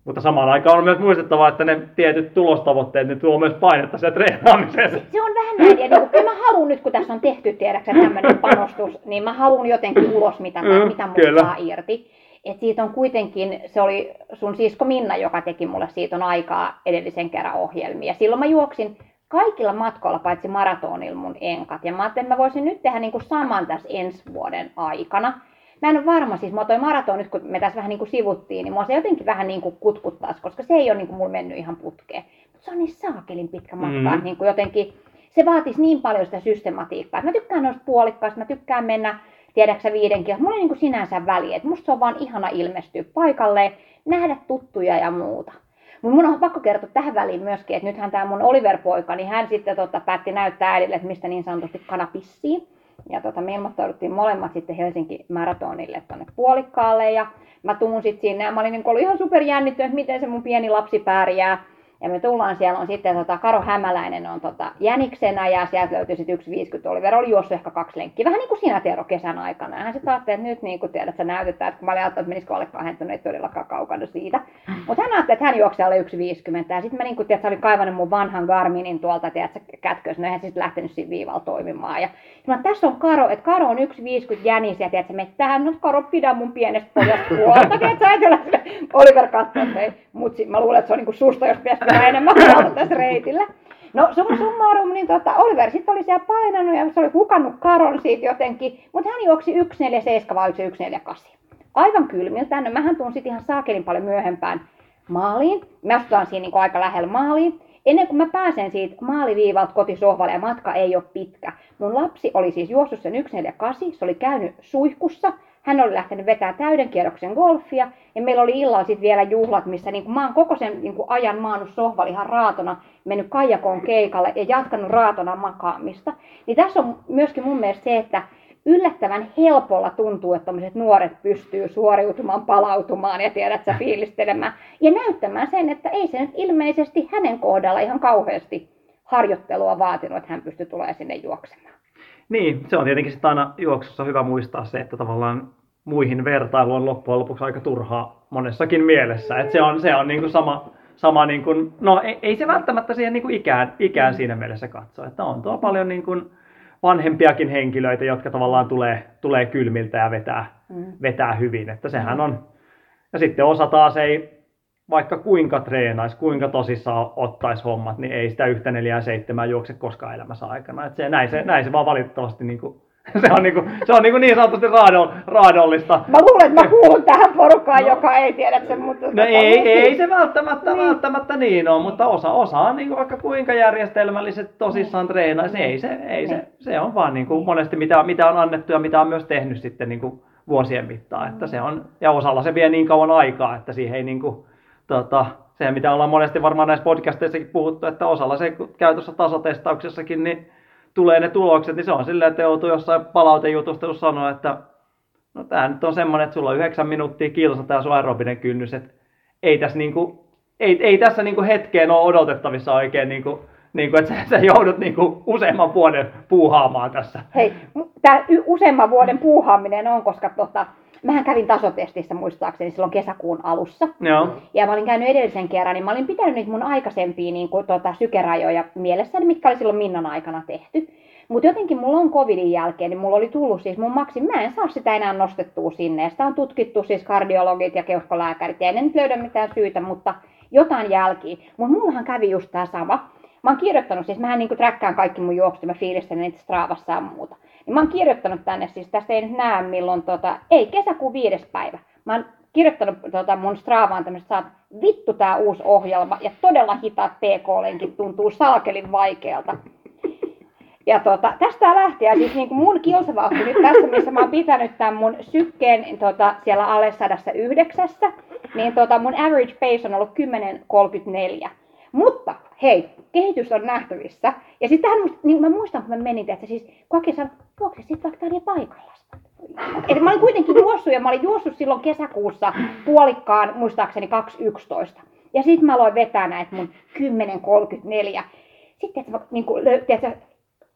Mutta samaan aikaan on myös muistettava, että ne tietyt tulostavoitteet, ne tuo myös painetta sen treenaamiseen. Se on vähän näin. Ja niin kun mä haluan nyt, kun tässä on tehty tiedäkseni tämmöinen panostus, niin mä haluan jotenkin ulos, mitä, mm, mitä mun saa irti. Et siitä on kuitenkin, se oli sun sisko Minna, joka teki mulle siitä on aikaa edellisen kerran ohjelmia. Silloin mä juoksin kaikilla matkoilla, paitsi maratonilla mun enkat. Ja mä ajattelin, että mä voisin nyt tehdä niin kuin saman tässä ensi vuoden aikana. Mä en ole varma, siis mä toi maraton nyt, kun me tässä vähän niin kuin sivuttiin, niin mua se jotenkin vähän niin kuin kutkuttaisi, koska se ei ole niin kuin mulla mennyt ihan putkeen. Mutta se on niin saakelin pitkä matka, mm. niin kuin jotenkin se vaatisi niin paljon sitä systematiikkaa. Mä tykkään noista puolikkaista, mä tykkään mennä, tiedäksä viiden kilsa, mulla ei niin kuin sinänsä väliä, että musta se on vaan ihana ilmestyä paikalleen, nähdä tuttuja ja muuta. Mutta mun on pakko kertoa tähän väliin myöskin, että nythän tää mun Oliver-poika, niin hän sitten tota, päätti näyttää äidille, että mistä niin sanotusti kanapissii. Ja tota, me ilmoittauduttiin molemmat sitten Helsinki maratonille tuonne puolikkaalle ja mä tuun sitten sinne ja mä olin niin ollut ihan superjännittynyt, että miten se mun pieni lapsi pärjää. Ja me tullaan, siellä on sitten tota, Karo Hämäläinen on tota, jäniksenä ja sieltä löytyy sitten yksi viisikymmentä. Oliver oli juossut ehkä kaksi lenkkiä, vähän niin kuin sinä Tero kesän aikana. Ja hän sitten ajatteli, että nyt niin kuin tiedät, sä näytetään, että kun mä olin ajattelin, että menisikö allekaan häntä, ei todellakaan kaukana siitä. Mutta hän ajatteli, että hän juoksee alle yksi viisikymmentä ja sitten mä niin kuin, tiedät, olin kaivannut mun vanhan Garminin tuolta, tiedät, kätkössä, no eihän se sitten lähtenyt siinä viivalla toimimaan. Ja mä tässä on Karo, että Karo on yksi viisikymmentä jänis ja tiedät, sä menet tähän, no Karo pidä mun pienestä pojasta huolta, tiedät, sä ajatella, että Oliver katsoo, että ei, mut mä luulen, että se on niin kuin susta, jos pitäisi mä enemmän kautta tässä reitillä. No summa summarum, niin tota, Oliver sitten oli siellä painanut ja se oli hukannut Karon siitä jotenkin, mutta hän juoksi yksi neljä seitsemän vai yksi neljä kahdeksan. Aivan kylmiltään, no mähän tuun sitten ihan saakelin paljon myöhempään maaliin. Mä astutaan siinä niin aika lähellä maaliin. Ennen kuin mä pääsen siitä maaliviivalta kotisohvalle ja matka ei ole pitkä. Mun lapsi oli siis juossut sen yksi neljä kahdeksan, se oli käynyt suihkussa. Hän oli lähtenyt vetämään täyden kierroksen golfia ja meillä oli illalla sitten vielä juhlat, missä niin mä oon koko sen niin ajan maannut sohvalla ihan raatona, mennyt kaijakoon keikalle ja jatkanut raatona makaamista. Niin tässä on myöskin mun mielestä se, että yllättävän helpolla tuntuu, että tommoset nuoret pystyy suoriutumaan, palautumaan ja tiedät sä fiilistelemään ja näyttämään sen, että ei se nyt ilmeisesti hänen kohdalla ihan kauheasti harjoittelua vaatinut, että hän pystyy tulemaan sinne juoksemaan. Niin, se on tietenkin sitten aina juoksussa hyvä muistaa se, että tavallaan muihin vertailu on loppujen lopuksi aika turhaa monessakin mielessä. Et se on, se on niinku sama, sama niinku, no ei, ei se välttämättä siihen niinku ikään, ikään siinä mielessä katsoa. Että on tuo paljon niinku vanhempiakin henkilöitä, jotka tavallaan tulee, tulee kylmiltä ja vetää, mm. vetää hyvin. Että sehän on. Ja sitten osa taas ei, vaikka kuinka treenaisi, kuinka tosissaan ottaisi hommat, niin ei sitä yhtä neljää seitsemää juokse koskaan elämässä aikana. Et se, näin, se, näin se vaan valitettavasti niinku, se on niinku, se on niinku niin sanotusti raadol, raadollista. Mä luulen, että mä kuulun tähän porukkaan, no, joka ei tiedä sen, mutta... No ei, ei, ei se välttämättä, niin. välttämättä niin ole, mutta osa, osa on niinku vaikka kuinka järjestelmälliset tosissaan treenaisi, niin ei se, ei se, se on vaan niinku monesti mitä, mitä on annettu ja mitä on myös tehnyt sitten niinku vuosien mittaan. Että se on, ja osalla se vie niin kauan aikaa, että siihen ei niinku... Tota, se, mitä ollaan monesti varmaan näissä podcasteissakin puhuttu, että osalla se käytössä tasotestauksessakin niin tulee ne tulokset, niin se on silleen, että joutuu jossain palautejutustelussa sanoa, että no tää nyt on semmoinen, että sulla on yhdeksän minuuttia kilsa tää sun aerobinen kynnys, että ei tässä, niinku, ei, ei tässä niinku hetkeen ole odotettavissa oikein, niinku, niinku, että sä, sä joudut niinku useamman vuoden puuhaamaan tässä. Hei, tää useamman vuoden puuhaaminen on, koska tota... Mähän kävin tasotestissä muistaakseni silloin kesäkuun alussa. Joo. Ja mä olin käynyt edellisen kerran, niin mä olin pitänyt niitä mun aikaisempia niin kuin, tota, sykerajoja mielessäni, mitkä oli silloin Minnan aikana tehty. Mutta jotenkin mulla on covidin jälkeen, niin mulla oli tullut siis mun maksi, mä en saa sitä enää nostettua sinne. Sitä on tutkittu siis kardiologit ja keuhkolääkärit, ja en nyt löydä mitään syytä, mutta jotain jälkiä. Mutta mullahan kävi just tää sama. Mä oon kirjoittanut, siis mähän niinku träkkään kaikki mun juoksut, mä fiilistän niitä Stravassa ja muuta. Niin mä oon kirjoittanut tänne, siis tästä ei nyt näe milloin, tota, ei kesäkuun viides päivä. Mä oon kirjoittanut tota, mun Stravaan tämmöset, saat vittu tää uusi ohjelma ja todella hitaat P K-lenkit tuntuu saakelin vaikealta. Ja tota, tästä lähti ja siis niinku mun kilsavauhti nyt tässä, missä mä oon pitänyt tämän mun sykkeen tota, siellä alle sata yhdeksän, niin tota, mun average pace on ollut kymmenen kolmekymmentäneljä. Mutta hei, kehitys on nähtävissä. Ja sitten tähän, niin mä muistan, kun mä menin, että siis kun Aki sanoi, juokse sit vaikka täällä paikalla. Eli mä olin kuitenkin juossut ja mä olin juossut silloin kesäkuussa puolikkaan, muistaakseni kaksi yksitoista. Ja sit mä aloin vetää näitä mun kymmenen kolmekymmentäneljä. Sitten mä niin kuin, tiedätkö,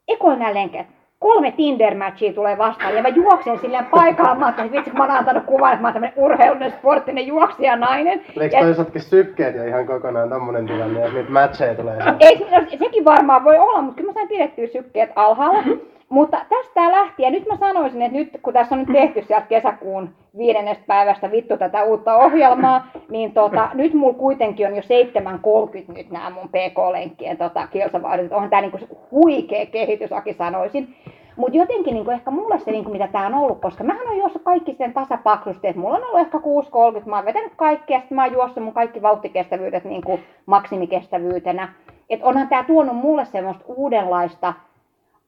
ekoin nää lenkeet. Kolme Tinder-matchia tulee vastaan ja mä juoksen silleen paikalla. Mä ajattelin, vitsi kun mä oon antanut kuvan, että mä oon tämmönen urheilunen, sporttinen juoksija nainen. Oliko ja... toisaaltakin sykkeet ja ihan kokonaan tommonen tilanne, jos niitä matcheja tulee? Ei, no, sekin varmaan voi olla, mutta kyllä mä sain pidettyä sykkeet alhaalla. Mutta tästä lähti, ja nyt mä sanoisin, että nyt kun tässä on nyt tehty sieltä kesäkuun viidennestä päivästä vittu tätä uutta ohjelmaa, niin tota, nyt mulla kuitenkin on jo seitsemän kolmekymmentä nyt nämä mun pk-lenkkien tota, kilsavaihdotit. Onhan tää niinku huikea kehitys, Aki sanoisin. Mutta jotenkin niinku ehkä mulle se, niinku, mitä tää on ollut, koska mähän oon juossut kaikki sen tasapaksusti, että mulla on ollut ehkä kuusi kolmekymmentä, mä oon vetänyt kaikkea, sit mä oon juossut mun kaikki vauhtikestävyydet niinku maksimikestävyytenä. Et onhan tää tuonut mulle semmoista uudenlaista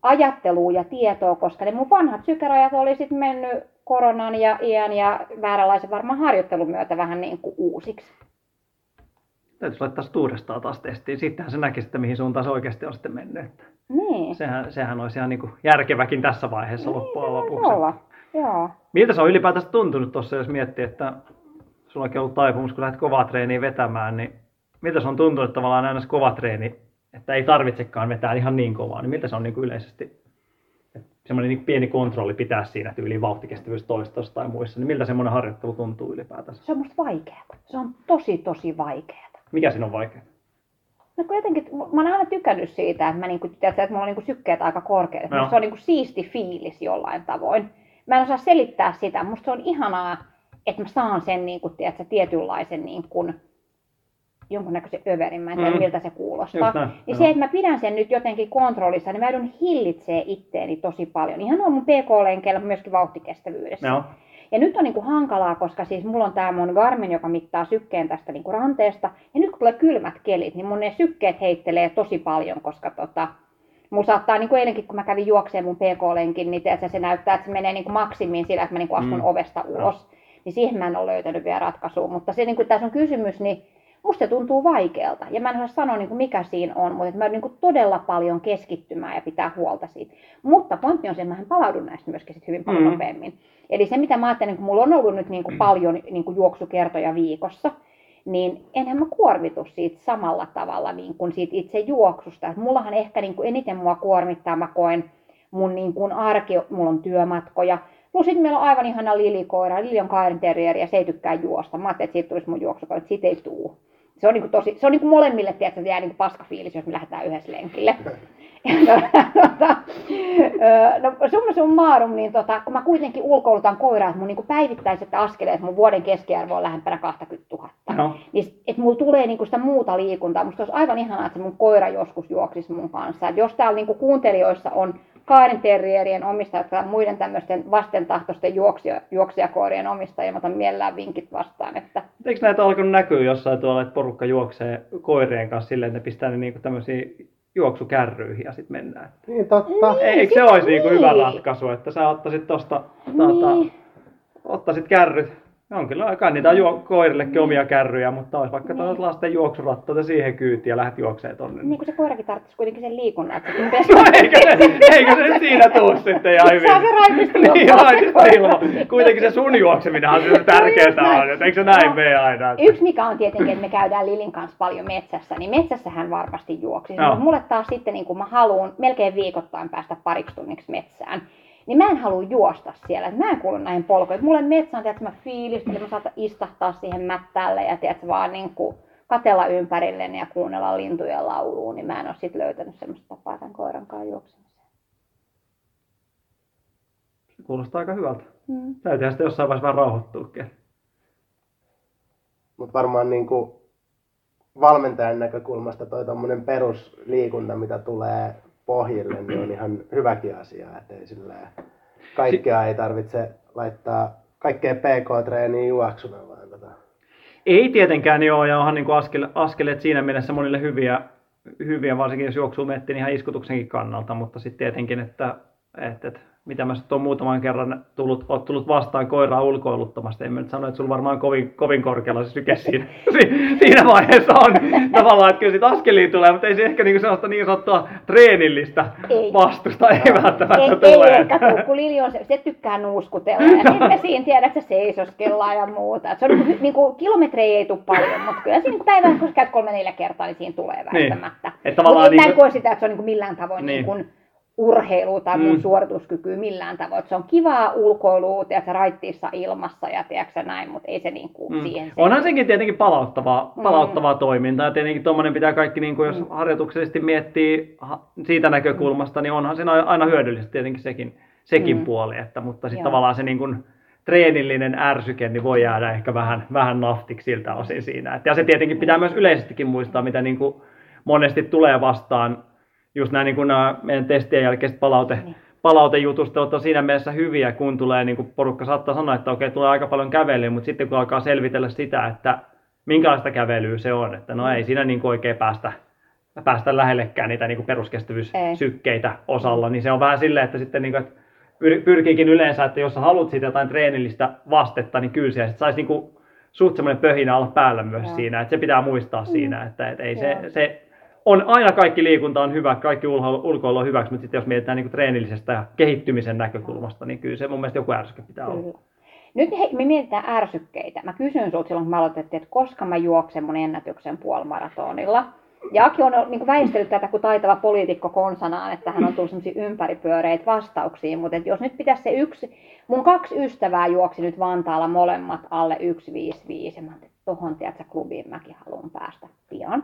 ajattelua ja tietoa, koska ne mun vanhat sykärajat oli sitten mennyt koronan ja iän ja vääränlaisen varmaan harjoittelun myötä vähän niin kuin uusiksi. Täytyisi laittaa sitten uudestaan taas testiin. Sittenhän se näkisi, että mihin suuntaan se oikeasti on sitten mennyt. Niin. Sehän, sehän olisi ihan niin kuin järkeväkin tässä vaiheessa niin, loppua lopuksi. Joo. Miltä se on ylipäätänsä tuntunut tuossa, jos miettii, että sullakin on ollut taipumus, kun lähdet kovaa treeniä vetämään, niin miltä se on tuntunut tavallaan aina se kova treeni? Että ei tarvitsekaan vetää ihan niin kovaa, niin miltä se on niin kuin yleisesti, semmoinen niin pieni kontrolli pitää siinä tyyliin vauhtikestävyys toistossa tai muissa, niin miltä semmoinen harjoittelu tuntuu ylipäätänsä? Se on musta vaikeaa. Se on tosi tosi vaikeaa. Mikä siinä on vaikeaa? No kun jotenkin, mä oon aina tykännyt siitä, että, mä niin kuin, että mulla on niin kuin sykkeet aika korkeat. No. Se on niin kuin siisti fiilis jollain tavoin. Mä en osaa selittää sitä, musta se on ihanaa, että mä saan sen niin kuin, tiedätkö, tietynlaisen... Niin kuin, jonkunnäköisen överin, mä en tiedä mm. miltä se kuulostaa. Niin no. Se, että mä pidän sen nyt jotenkin kontrollissa, niin mä joudun hillitsemään itteeni tosi paljon. Ihan on mun pk-lenkeillä, mutta myöskin vauhtikestävyydessä. No. Ja nyt on niinku hankalaa, koska siis mulla on tää mun Garmin, joka mittaa sykkeen tästä niinku ranteesta. Ja nyt kun tulee kylmät kelit, niin mun ne sykkeet heittelee tosi paljon, koska tota... Mulla saattaa, niin kuin eilenkin kun mä kävin juokseen mun pk-lenkin, niin se näyttää, että se menee niinku maksimiin sillä, että mä niinku astun mm. ovesta ulos. No. Niin siihen mä en ole löytänyt vielä ratkaisua. Mutta se, niin kun tässä on kysymys, niin musta tuntuu vaikealta ja mä en osaa sanoa niin kuin mikä siinä on, mutta mä niin kuin todella paljon keskittymään ja pitää huolta siitä. Mutta pointti on se, että mähän palaudun näistä myöskin sit hyvin paljon mm. nopeammin. Eli se mitä mä ajattelen, kun mulla on ollut nyt niin kuin paljon niin kuin juoksukertoja viikossa, niin enhän mä kuormitu siitä samalla tavalla niin kuin siitä itse juoksusta. Et mullahan ehkä niin kuin eniten mua kuormittaa, mä koen mun niin kuin arki, mulla on työmatkoja. No sitten meillä on aivan ihana Lili-koira, Lili on Cairn terrier ja se ei tykkää juosta. Mä ajattelin, että siitä tulisi mun juoksukoira, siitä ei tule. Se on, niinku tosi, se on niinku molemmille, tiedätkö, jää niinku paskafiilis, jos me lähdetään yhdessä lenkille. No, tota, no summa summarum, niin tota, kun mä kuitenkin ulkoilutan koiraa, että mun niinku päivittäiset askeleet, mun vuoden keskiarvo on lähempänä kaksikymmentätuhatta. No. Niin, että mulla tulee niinku sitä muuta liikuntaa. Musta olisi aivan ihanaa, että mun koira joskus juoksisi mun kanssa. Et jos täällä niinku kuuntelijoissa on Cairn terrierien omistajat tai muiden tämmöisten vastentahtoisten juoksijakoirien omistajia, mä otan mielellään vinkit vastaan. Että... Eikö näitä alkanut näkyä jossain tuolla, että porukka juoksee koireen kanssa silleen, että ne pistää ne niinku tämmöisiä juoksukärryihin ja sitten mennään? Niin totta. Niin, eikö se olisi niin. Niinku hyvä ratkaisu, että sä ottaisit tosta, taata, niin. ottaisit kärryt? On kyllä aikaan, niitä on juo- koirillekin niin. omia kärryjä, mutta olisi vaikka niin. lasten juoksuratta ja siihen kyytiin ja lähdet juokseen tuonne. Niin kuin se koirakin tarvitsisi kuitenkin sen liikunnan, että kun pesä... No, eikö se, eikö se siinä tule sitten ihan hyvin? Saa se raitisti niin, kuitenkin se sun juokseminenhan se tärkeää on, että eikö se näin no, mene aina? Että... Yksi mikä on tietenkin, että me käydään Lilin kanssa paljon metsässä, niin metsässähän varmasti juoksi. No. Mulle taas sitten, niin kun mä haluan melkein viikoittain päästä pariksi tunniksi metsään. Niin mä en halua juosta siellä, mä en kuulu näihin polkoihin. Mulle metsä on, tiedätkö, mä fiilistelen, mä saatan istahtaa siihen mättälle ja tiedätkö, vaan niin kuin katella ympärilleni ja kuunnella lintujen lauluun, niin mä en ole sit löytänyt semmoista tapaa tämän koirankaan juoksemiseen. Se kuulostaa aika hyvältä. Mm. Täytyyhän sitä jossain vaiheessa vähän rauhoittuukin. Mut varmaan niin kuin valmentajan näkökulmasta toi tommonen perusliikunta, mitä tulee pohjille, niin on ihan hyväkin asia, ettei silleen kaikkea ei tarvitse laittaa kaikkea pk-treeniä juoksuna vaan tota. Ei tietenkään joo, ja onhan niinku askel, askeleet siinä mielessä monille hyviä, hyviä varsinkin jos juoksuun menettiin niin ihan iskutuksenkin kannalta, mutta sitten tietenkin, että, että, että mitä mä sitten on muutaman kerran tullut, oot tullut vastaan koiraa ulkoiluttamasta. En mä nyt sano, että sulla varmaan kovin, kovin korkealla se syke siinä, siinä vaiheessa on. Tavallaan, että kyllä siitä askeliin tulee, mutta ei se ehkä niin sellaista niin sanottua treenillistä ei. Vastusta ei välttämättä tule. Ei, ei, katso, kun Lili on se, se tykkää nuuskutella ja sitten me siinä tiedät, että se seisoskellaan ja muuta. Se on niin kuin, niin kuin kilometrejä ei tule paljon, mutta kyllä se niin päivänä, kun sä käyt kolme neljä kertaa, niin siinä tulee välttämättä. Niin. Mutta en niin kuin... koe sitä, että se on niin kuin millään tavoin... Niin. Niin kuin urheilu tai mun mm. suorituskykyä millään tavoin. Se on kivaa ulkoilua, tiedätkö, raittiissa ilmassa ja tiedätkö näin, mutta ei se niin kuin mm. siihen. Onhan sekin tietenkin palauttavaa, palauttavaa mm. toimintaa. Tietenkin tuommoinen pitää kaikki, niin kuin jos mm. harjoituksellisesti miettii siitä näkökulmasta, niin onhan siinä aina hyödyllistä tietenkin sekin, sekin mm. puoli. Että, mutta sitten tavallaan se niin kuin treenillinen ärsyke niin voi jäädä ehkä vähän, vähän naftiksi siltä osin siinä. Et, ja se tietenkin pitää myös yleisestikin muistaa, mitä niin kuin monesti tulee vastaan. Just nämä, niin kuin nämä meidän testien jälkeiset palaute, niin. palautejutustelot on siinä mielessä hyviä, kun tulee, niin kuin porukka saattaa sanoa, että okei, tulee aika paljon kävelyä, mutta sitten kun alkaa selvitellä sitä, että minkälaista kävelyä se on, että no ei siinä niin kuin oikein päästä, päästä lähellekään niitä niin kuin peruskestävyyssykkeitä osalla, niin se on vähän silleen, että sitten niin kuin, että pyrkiikin yleensä, että jos sä haluat siitä jotain treenillistä vastetta, niin kyllä se saisi niin kuin suht semmoinen pöhinä olla päällä myös ja. Siinä, että se pitää muistaa mm. siinä, että, että ei se... se on aina kaikki liikunta on hyvä, kaikki ulkoilu on hyväksi, mutta sitten jos mietitään niinku treenillisestä ja kehittymisen näkökulmasta, niin kyllä se mun mielestä joku ärsyke pitää kyllä. olla. Nyt hei, me mietitään ärsykkeitä. Mä kysyn sulta silloin, kun me aloitettiin, että koska mä juoksen mun ennätyksen puolimaratonilla. Ja Aki on niin kuin väistellyt tätä kuin taitava poliitikko konsanaan, että hän on tullut sellaisia ympäripyöreitä vastauksia, mutta että jos nyt pitäisi se yksi, mun kaksi ystävää juoksi nyt Vantaalla molemmat alle yksi viisi viisi, ja mä ajattelin, että tohon tiedätkö, klubiin mäkin haluan päästä pian.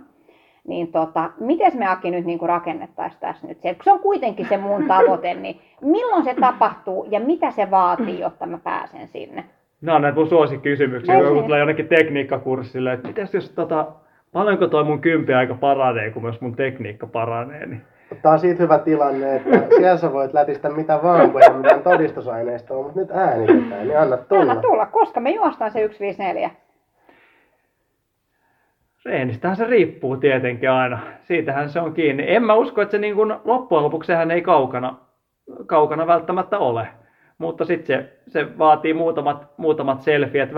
Niin tota, miten me Aki nyt niinku rakennettaisiin tässä nyt? Se on kuitenkin se mun tavoite, niin milloin se tapahtuu ja mitä se vaatii, jotta mä pääsen sinne? Nämä on näitä mun suosikkysymyksiä, kun tulee jonnekin tekniikkakurssille, että mitäs jos tota, paljonko toi mun kympiaika paranee, kun myös mun tekniikka paranee? Niin... Tämä on siitä hyvä tilanne, että siellä sä voit lätistä mitä vaan, kun ei ole mitään todistusaineistoa, mutta nyt äänitetään, niin anna tulla. Anna tulla, koska me juostaan se yksi viisi neljä. Reenistähän se riippuu tietenkin aina. Siitähän se on kiinni. En mä usko, että se niin kuin loppujen lopuksi sehän ei kaukana, kaukana välttämättä ole. Mutta sitten se, se vaatii muutamat, muutamat selfiet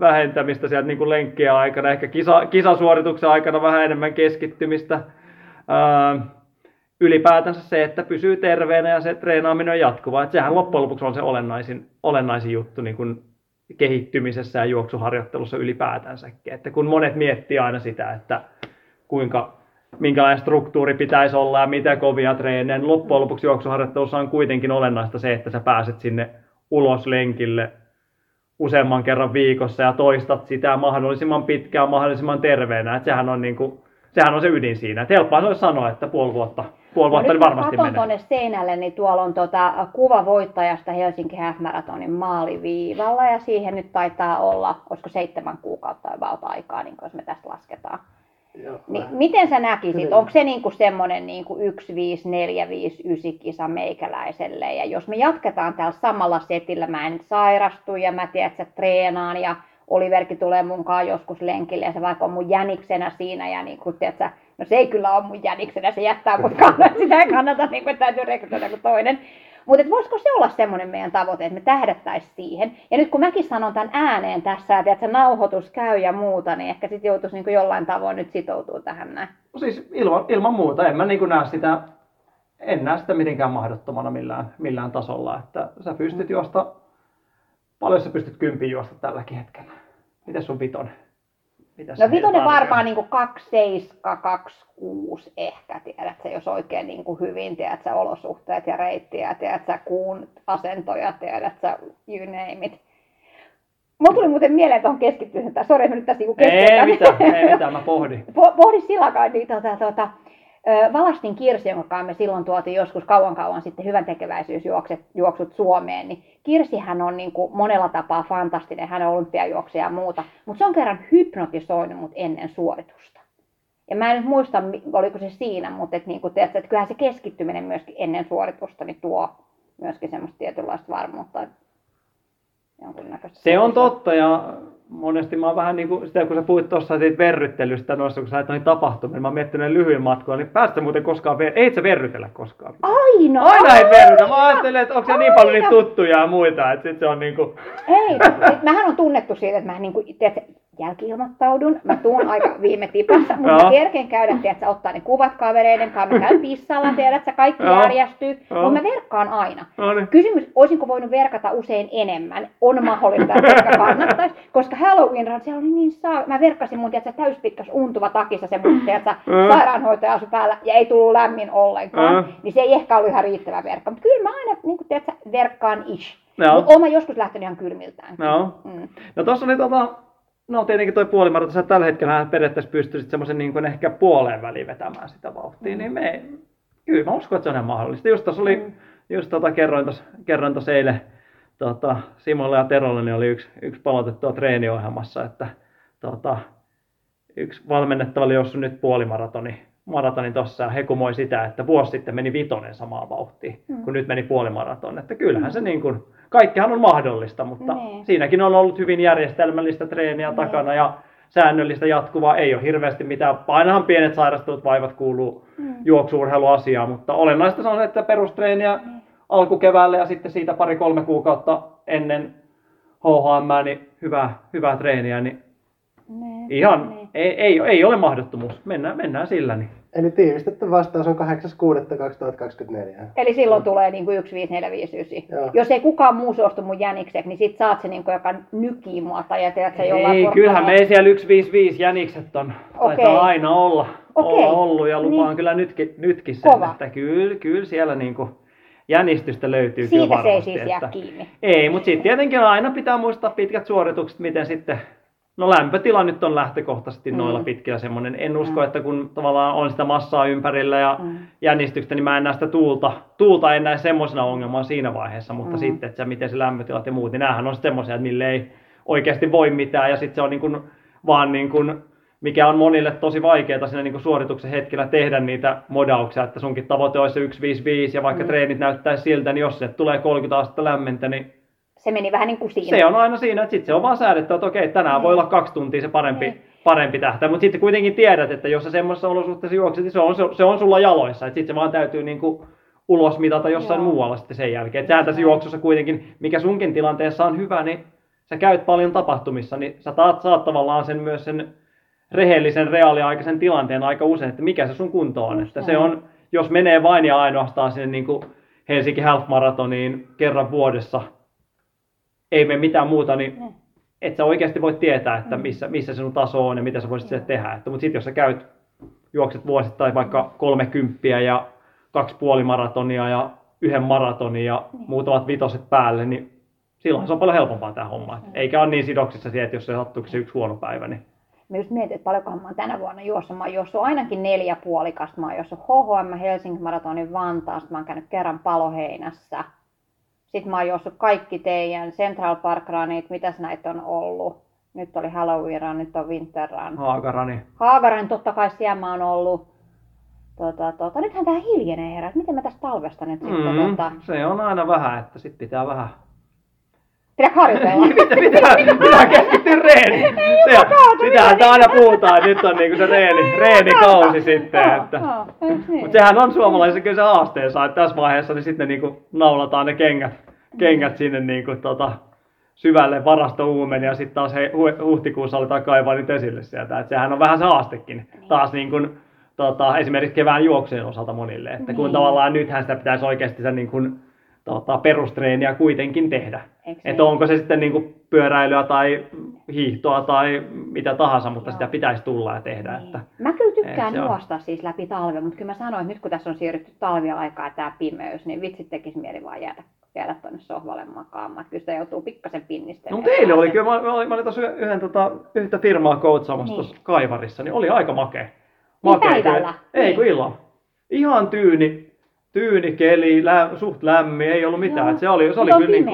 vähentämistä sieltä niin kuin lenkkiä aikana. Ehkä kisa, kisasuorituksen aikana vähän enemmän keskittymistä. Öö, ylipäätänsä se, että pysyy terveenä ja se treenaaminen on jatkuvaa. Et sehän loppujen lopuksi on se olennaisin, olennaisin juttu. Niin kuin kehittymisessä ja juoksuharjoittelussa ylipäätänsäkin. Että kun monet miettii aina sitä, että kuinka, minkälainen struktuuri pitäisi olla ja mitä kovia treenejä, niin loppujen lopuksi juoksuharjoittelussa on kuitenkin olennaista se, että sä pääset sinne ulos lenkille useamman kerran viikossa ja toistat sitä mahdollisimman pitkään, mahdollisimman terveenä. Että sehän on niin kuin, sehän on se ydin siinä. Että helppoa se olisi sanoa, että puoli vuotta, puoli vuotta niin varmasti menee. Nyt kun tuonne seinälle, niin tuolla on tuota kuva voittajasta Helsinki Health Marathonin maaliviivalla. Ja siihen nyt taitaa olla, olisiko seitsemän kuukautta about aikaa, niin jos me tästä lasketaan. Niin, miten sä näkisit? Hyvin. Onko se niinku semmoinen niinku yksi viisi neljä viisi yhdeksän kisa meikäläiselle? Ja jos me jatketaan täällä samalla setillä, mä en sairastu ja mä tiedän, että sä treenaan ja... Oliverkin tulee munkaan joskus lenkille ja se vaikka on mun jäniksenä siinä ja niin kuin, tiiätkö, no se ei kyllä ole mun jäniksenä, se jättää mut kannata, sitä ei kannata, niin kuin, että täytyy rekrytoida joku toinen. Mutta voisiko se olla semmoinen meidän tavoite, että me tähdättäisiin siihen. Ja nyt kun mäkin sanon tämän ääneen tässä, ja tiiätkö, nauhoitus käy ja muuta, niin ehkä sitten joutuisi niin kuin jollain tavoin nyt sitoutua tähän näin. No siis ilman, ilman muuta, en mä niin kuin näe sitä, en näe sitä mitenkään mahdottomana millään, millään tasolla, että sä pystyt juosta. Paljon sä pystyt kympin juosta tälläkin hetkellä? Mitäs sun vitonen? Mitäs no vitonen varmaan niinku kaksikymmentäseitsemän kaksikymmentäkuusi ehkä, tiedätkö, jos oikein niinku hyvin, tiedätkö, olosuhteet ja reittiä, tiedätkö, kuun asentoja, tiedätkö, you name it. Mulla tuli muuten mieleen tuohon keskittymisen, tai sori, mä nyt tässä niinku keskitän. Ei mitään, ei mitään, mä pohdin. Po, pohdin silakaan, niin tota, tota, Valastin Kirsi, jonka me silloin tuotiin joskus kauan kauan sitten hyvän tekeväisyysjuoksut Suomeen, niin Kirsihän on niin kuin monella tapaa fantastinen, hän on olympiajuoksija ja muuta, mutta se on kerran hypnotisoinut mut ennen suoritusta. Ja mä en nyt muista, oliko se siinä, mutta et niin kuin te, että kyllähän se keskittyminen myöskin ennen suoritusta niin tuo myöskin semmoista tietynlaista varmuutta. Se on totta ja monesti mä oon vähän niin kuin sitä, kun sä puhuit tuossa siitä verryttelystä noissa, kun sä näet noihin tapahtumiin, mä oon miettinyt lyhyen matkoja, niin päästä muuten koskaan, ver... ei sä verrytellä koskaan. Aina! Aina ei verrytä, mä ajattelen, että onko se niin paljon niitä tuttuja ja muita, että sit se on niinku... Ei, mähän on tunnettu siitä, että mä niinku, tiedätkö, jälki-ilmoittaudun, mä tuun aika viime tipassa, mutta mä kerkeen käydä, tiedätkö, ottaa ne kuvat kavereiden kanssa, mä käyn pissalla, tiedätkö, kaikki järjestyy, mutta mä verkkaan aina. Kysymys, olisinko voinut verkata usein enemmän, on mahdollista, että kannattaisi, koska Halloween Run, siellä oli niin saa, mä verkkasin mun, tiedätkö, täyspitkäs untuva takissa se mun, tiedätkö, sairaanhoitaja asui päällä ja ei tullut lämmin ollenkaan, niin se ei ehkä ollut ihan riittävä verkka, mutta kyllä mä aina, niin kuin, tiedätkö, verkkaan ish. Mutta oon mä joskus lähtenyt ihan kylmiltään. No tossa oli tota... No tietenkin toi puolimarata, sä tällä hetkellä periaatteessa pystyisit semmoisen niin kuin ehkä puoleen väliin vetämään sitä vauhtia, mm. niin me, kyllä mä uskon, että se on ihan mahdollista. Just tuossa oli, mm. just tota, kerroin tuossa kerroin eilen tota, Simolle ja Terolle, niin oli yksi, yksi palautettua treeniohjelmassa, että tota, yksi valmennettava oli jossut nyt puolimaratoni maratonin tossa ja hekumoi sitä, että vuosi sitten meni vitonen samaa vauhtiin, mm. kun nyt meni puolimaraton, että kyllähän mm. se niin kuin... Kaikkihan on mahdollista, mutta nee. Siinäkin on ollut hyvin järjestelmällistä treeniä nee. takana ja säännöllistä jatkuvaa. Ei ole hirveästi mitään, ainahan pienet sairastuvat vaivat kuuluu mm. juoksu-urheiluasiaan, mutta olennaista se on, että perustreeniä nee. alkukeväällä ja sitten siitä pari-kolme kuukautta ennen H H M, niin hyvää, hyvää treeniä, niin nee. ihan nee. Ei, ei, ei ole mahdottomuus, mennään, mennään sillä. Niin. Eli tiivistetty vastaus on kahdeksas kuudetta kaksituhattakaksikymmentäneljä. Eli silloin tulee niin kuin yksi viisi neljä viisi yhdeksän. Jos ei kukaan muu suostu mun jänikset, niin sit saat se niin kuin joka nykii mua tai jätät sä jollain porkkana. Ei, kyllähän me ei siellä yksi viisi viisi jänikset on. Okay. Taitaa aina olla, okay. olla ollut ja lupaan niin. kyllä nytkin, nytkin sen, Kova. Että kyllä, kyllä siellä niin kuin jänistystä löytyy siitä kyllä varmasti. Siitä se ei siis jää että... kiinni. Ei, mutta sitten tietenkin aina pitää muistaa pitkät suoritukset, miten sitten... No lämpötila nyt on lähtökohtaisesti mm. noilla pitkillä semmoinen. En usko, mm. että kun tavallaan on sitä massaa ympärillä ja mm. jännistystä, niin mä en näe sitä tuulta. Tuulta en näe semmoisena ongelmaa siinä vaiheessa, mutta mm. sitten, että miten se lämpötilat ja muut, niin näähän on semmoisia, että mille ei oikeasti voi mitään. Ja sitten se on niin kuin, vaan niin kuin, mikä on monille tosi vaikeaa siinä niin kuin suorituksen hetkellä tehdä niitä modauksia, että sunkin tavoite olisi se yksi viisi viisi ja vaikka mm. treenit näyttäisi siltä, niin jos se tulee kolmekymmentä astetta lämmintä, niin se meni vähän niin kuin siinä. Se on aina siinä, että sitten se on vaan säädetty, että okei, tänään mm. voi olla kaksi tuntia se parempi, mm. parempi tähtä. Mutta sitten kuitenkin tiedät, että jos sä semmoisessa olosuhteessa juokset, niin se on, se on sulla jaloissa. Että sitten se vaan täytyy niin kuin ulos mitata jossain Joo. muualla sitten sen jälkeen. Että sä tässä juoksussa kuitenkin, mikä sunkin tilanteessa on hyvä, niin sä käyt paljon tapahtumissa, niin sä taat, saat tavallaan sen myös sen rehellisen, reaaliaikaisen tilanteen aika usein, että mikä se sun kunto on. Että se on, jos menee vain ja ainoastaan sinne niin kuin Helsinki Health Maratoniin kerran vuodessa, ei mene mitään muuta, niin mm. et sä oikeasti voi tietää, että missä, missä sinun taso on ja mitä sä voisit mm. tehdä. Että, mutta sitten jos sä käyt, juokset vuosittain vaikka kolmekymppiä ja kaksi puolimaratonia ja yhden maratonin ja mm. muutamat vitoset päälle, niin silloin se on paljon helpompaa tämä homma. Mm. Eikä ole niin sidoksissa siihen, että jos se sattuuko se yksi huono päivä. Niin. Mä just mietin, että paljonkohan mä oon tänä vuonna juossa. Mä oon juossut ainakin neljä puolikasta. Mä oon juossut H H M, Helsingin maratonin Vantaasta. Mä oon käynyt kerran Paloheinässä. Sitten mä oon juossut kaikki teidän Central Park Runit, mitäs näitä on ollut? Nyt oli Halloween Run, nyt on Winterrun. Haagarani. Haagarani, totta kai siellä mä oon ollut. Tota, tota. Nythän tää hiljenee herää, miten mä tästä talvesta nyt mm, sitten tota... Se on aina vähän, että sit pitää vähän... Pitää harjoitella. pitää, pitää, pitää keskittyä reeniin. Sitähän tää aina puhutaan, nyt on niinku se reeni, reenikausi sitten. Että. Mutta sehän on suomalaisen kyllä se haasteensa, että tässä vaiheessa niin sitten niinku naulataan ne kengät, kengät sinne niinku tota, syvälle varastouumen ja sitten taas he, huhtikuussa aletaan kaivaa nyt esille sieltä. Et sehän on vähän se haastekin taas niin kuin, tota, esimerkiksi kevään juoksujen osalta monille. Että kun tavallaan nythän sitä pitäisi oikeasti sen niin kuin, Tota, perustreeniä kuitenkin tehdä. Että onko se sitten niinku pyöräilyä tai hiihtoa tai mitä tahansa, mutta Joo. sitä pitäisi tulla ja tehdä. Niin. Että, mä kyllä tykkään juosta siis läpi talven, mutta kyllä mä sanoin, että nyt kun tässä on siirrytty talviaikaa ja tämä pimeys, niin vitsit tekisi mieli vaan jäädä, jäädä tuonne sohvalle makaamaan. Kyllä sitä joutuu pikkasen pinnistelemään. No teille oli kyllä, mä, mä olin tuossa yhden, tota, yhtä firmaa koutsaamassa niin. tuossa Kaivarissa, niin oli aika makea. makea niin päivällä. Ei niin. kun illalla. Ihan tyyni. Tyyni keli, lä- suht lämmin, ei ollut mitään. Joo. Se oli, se oli kyllä niinku...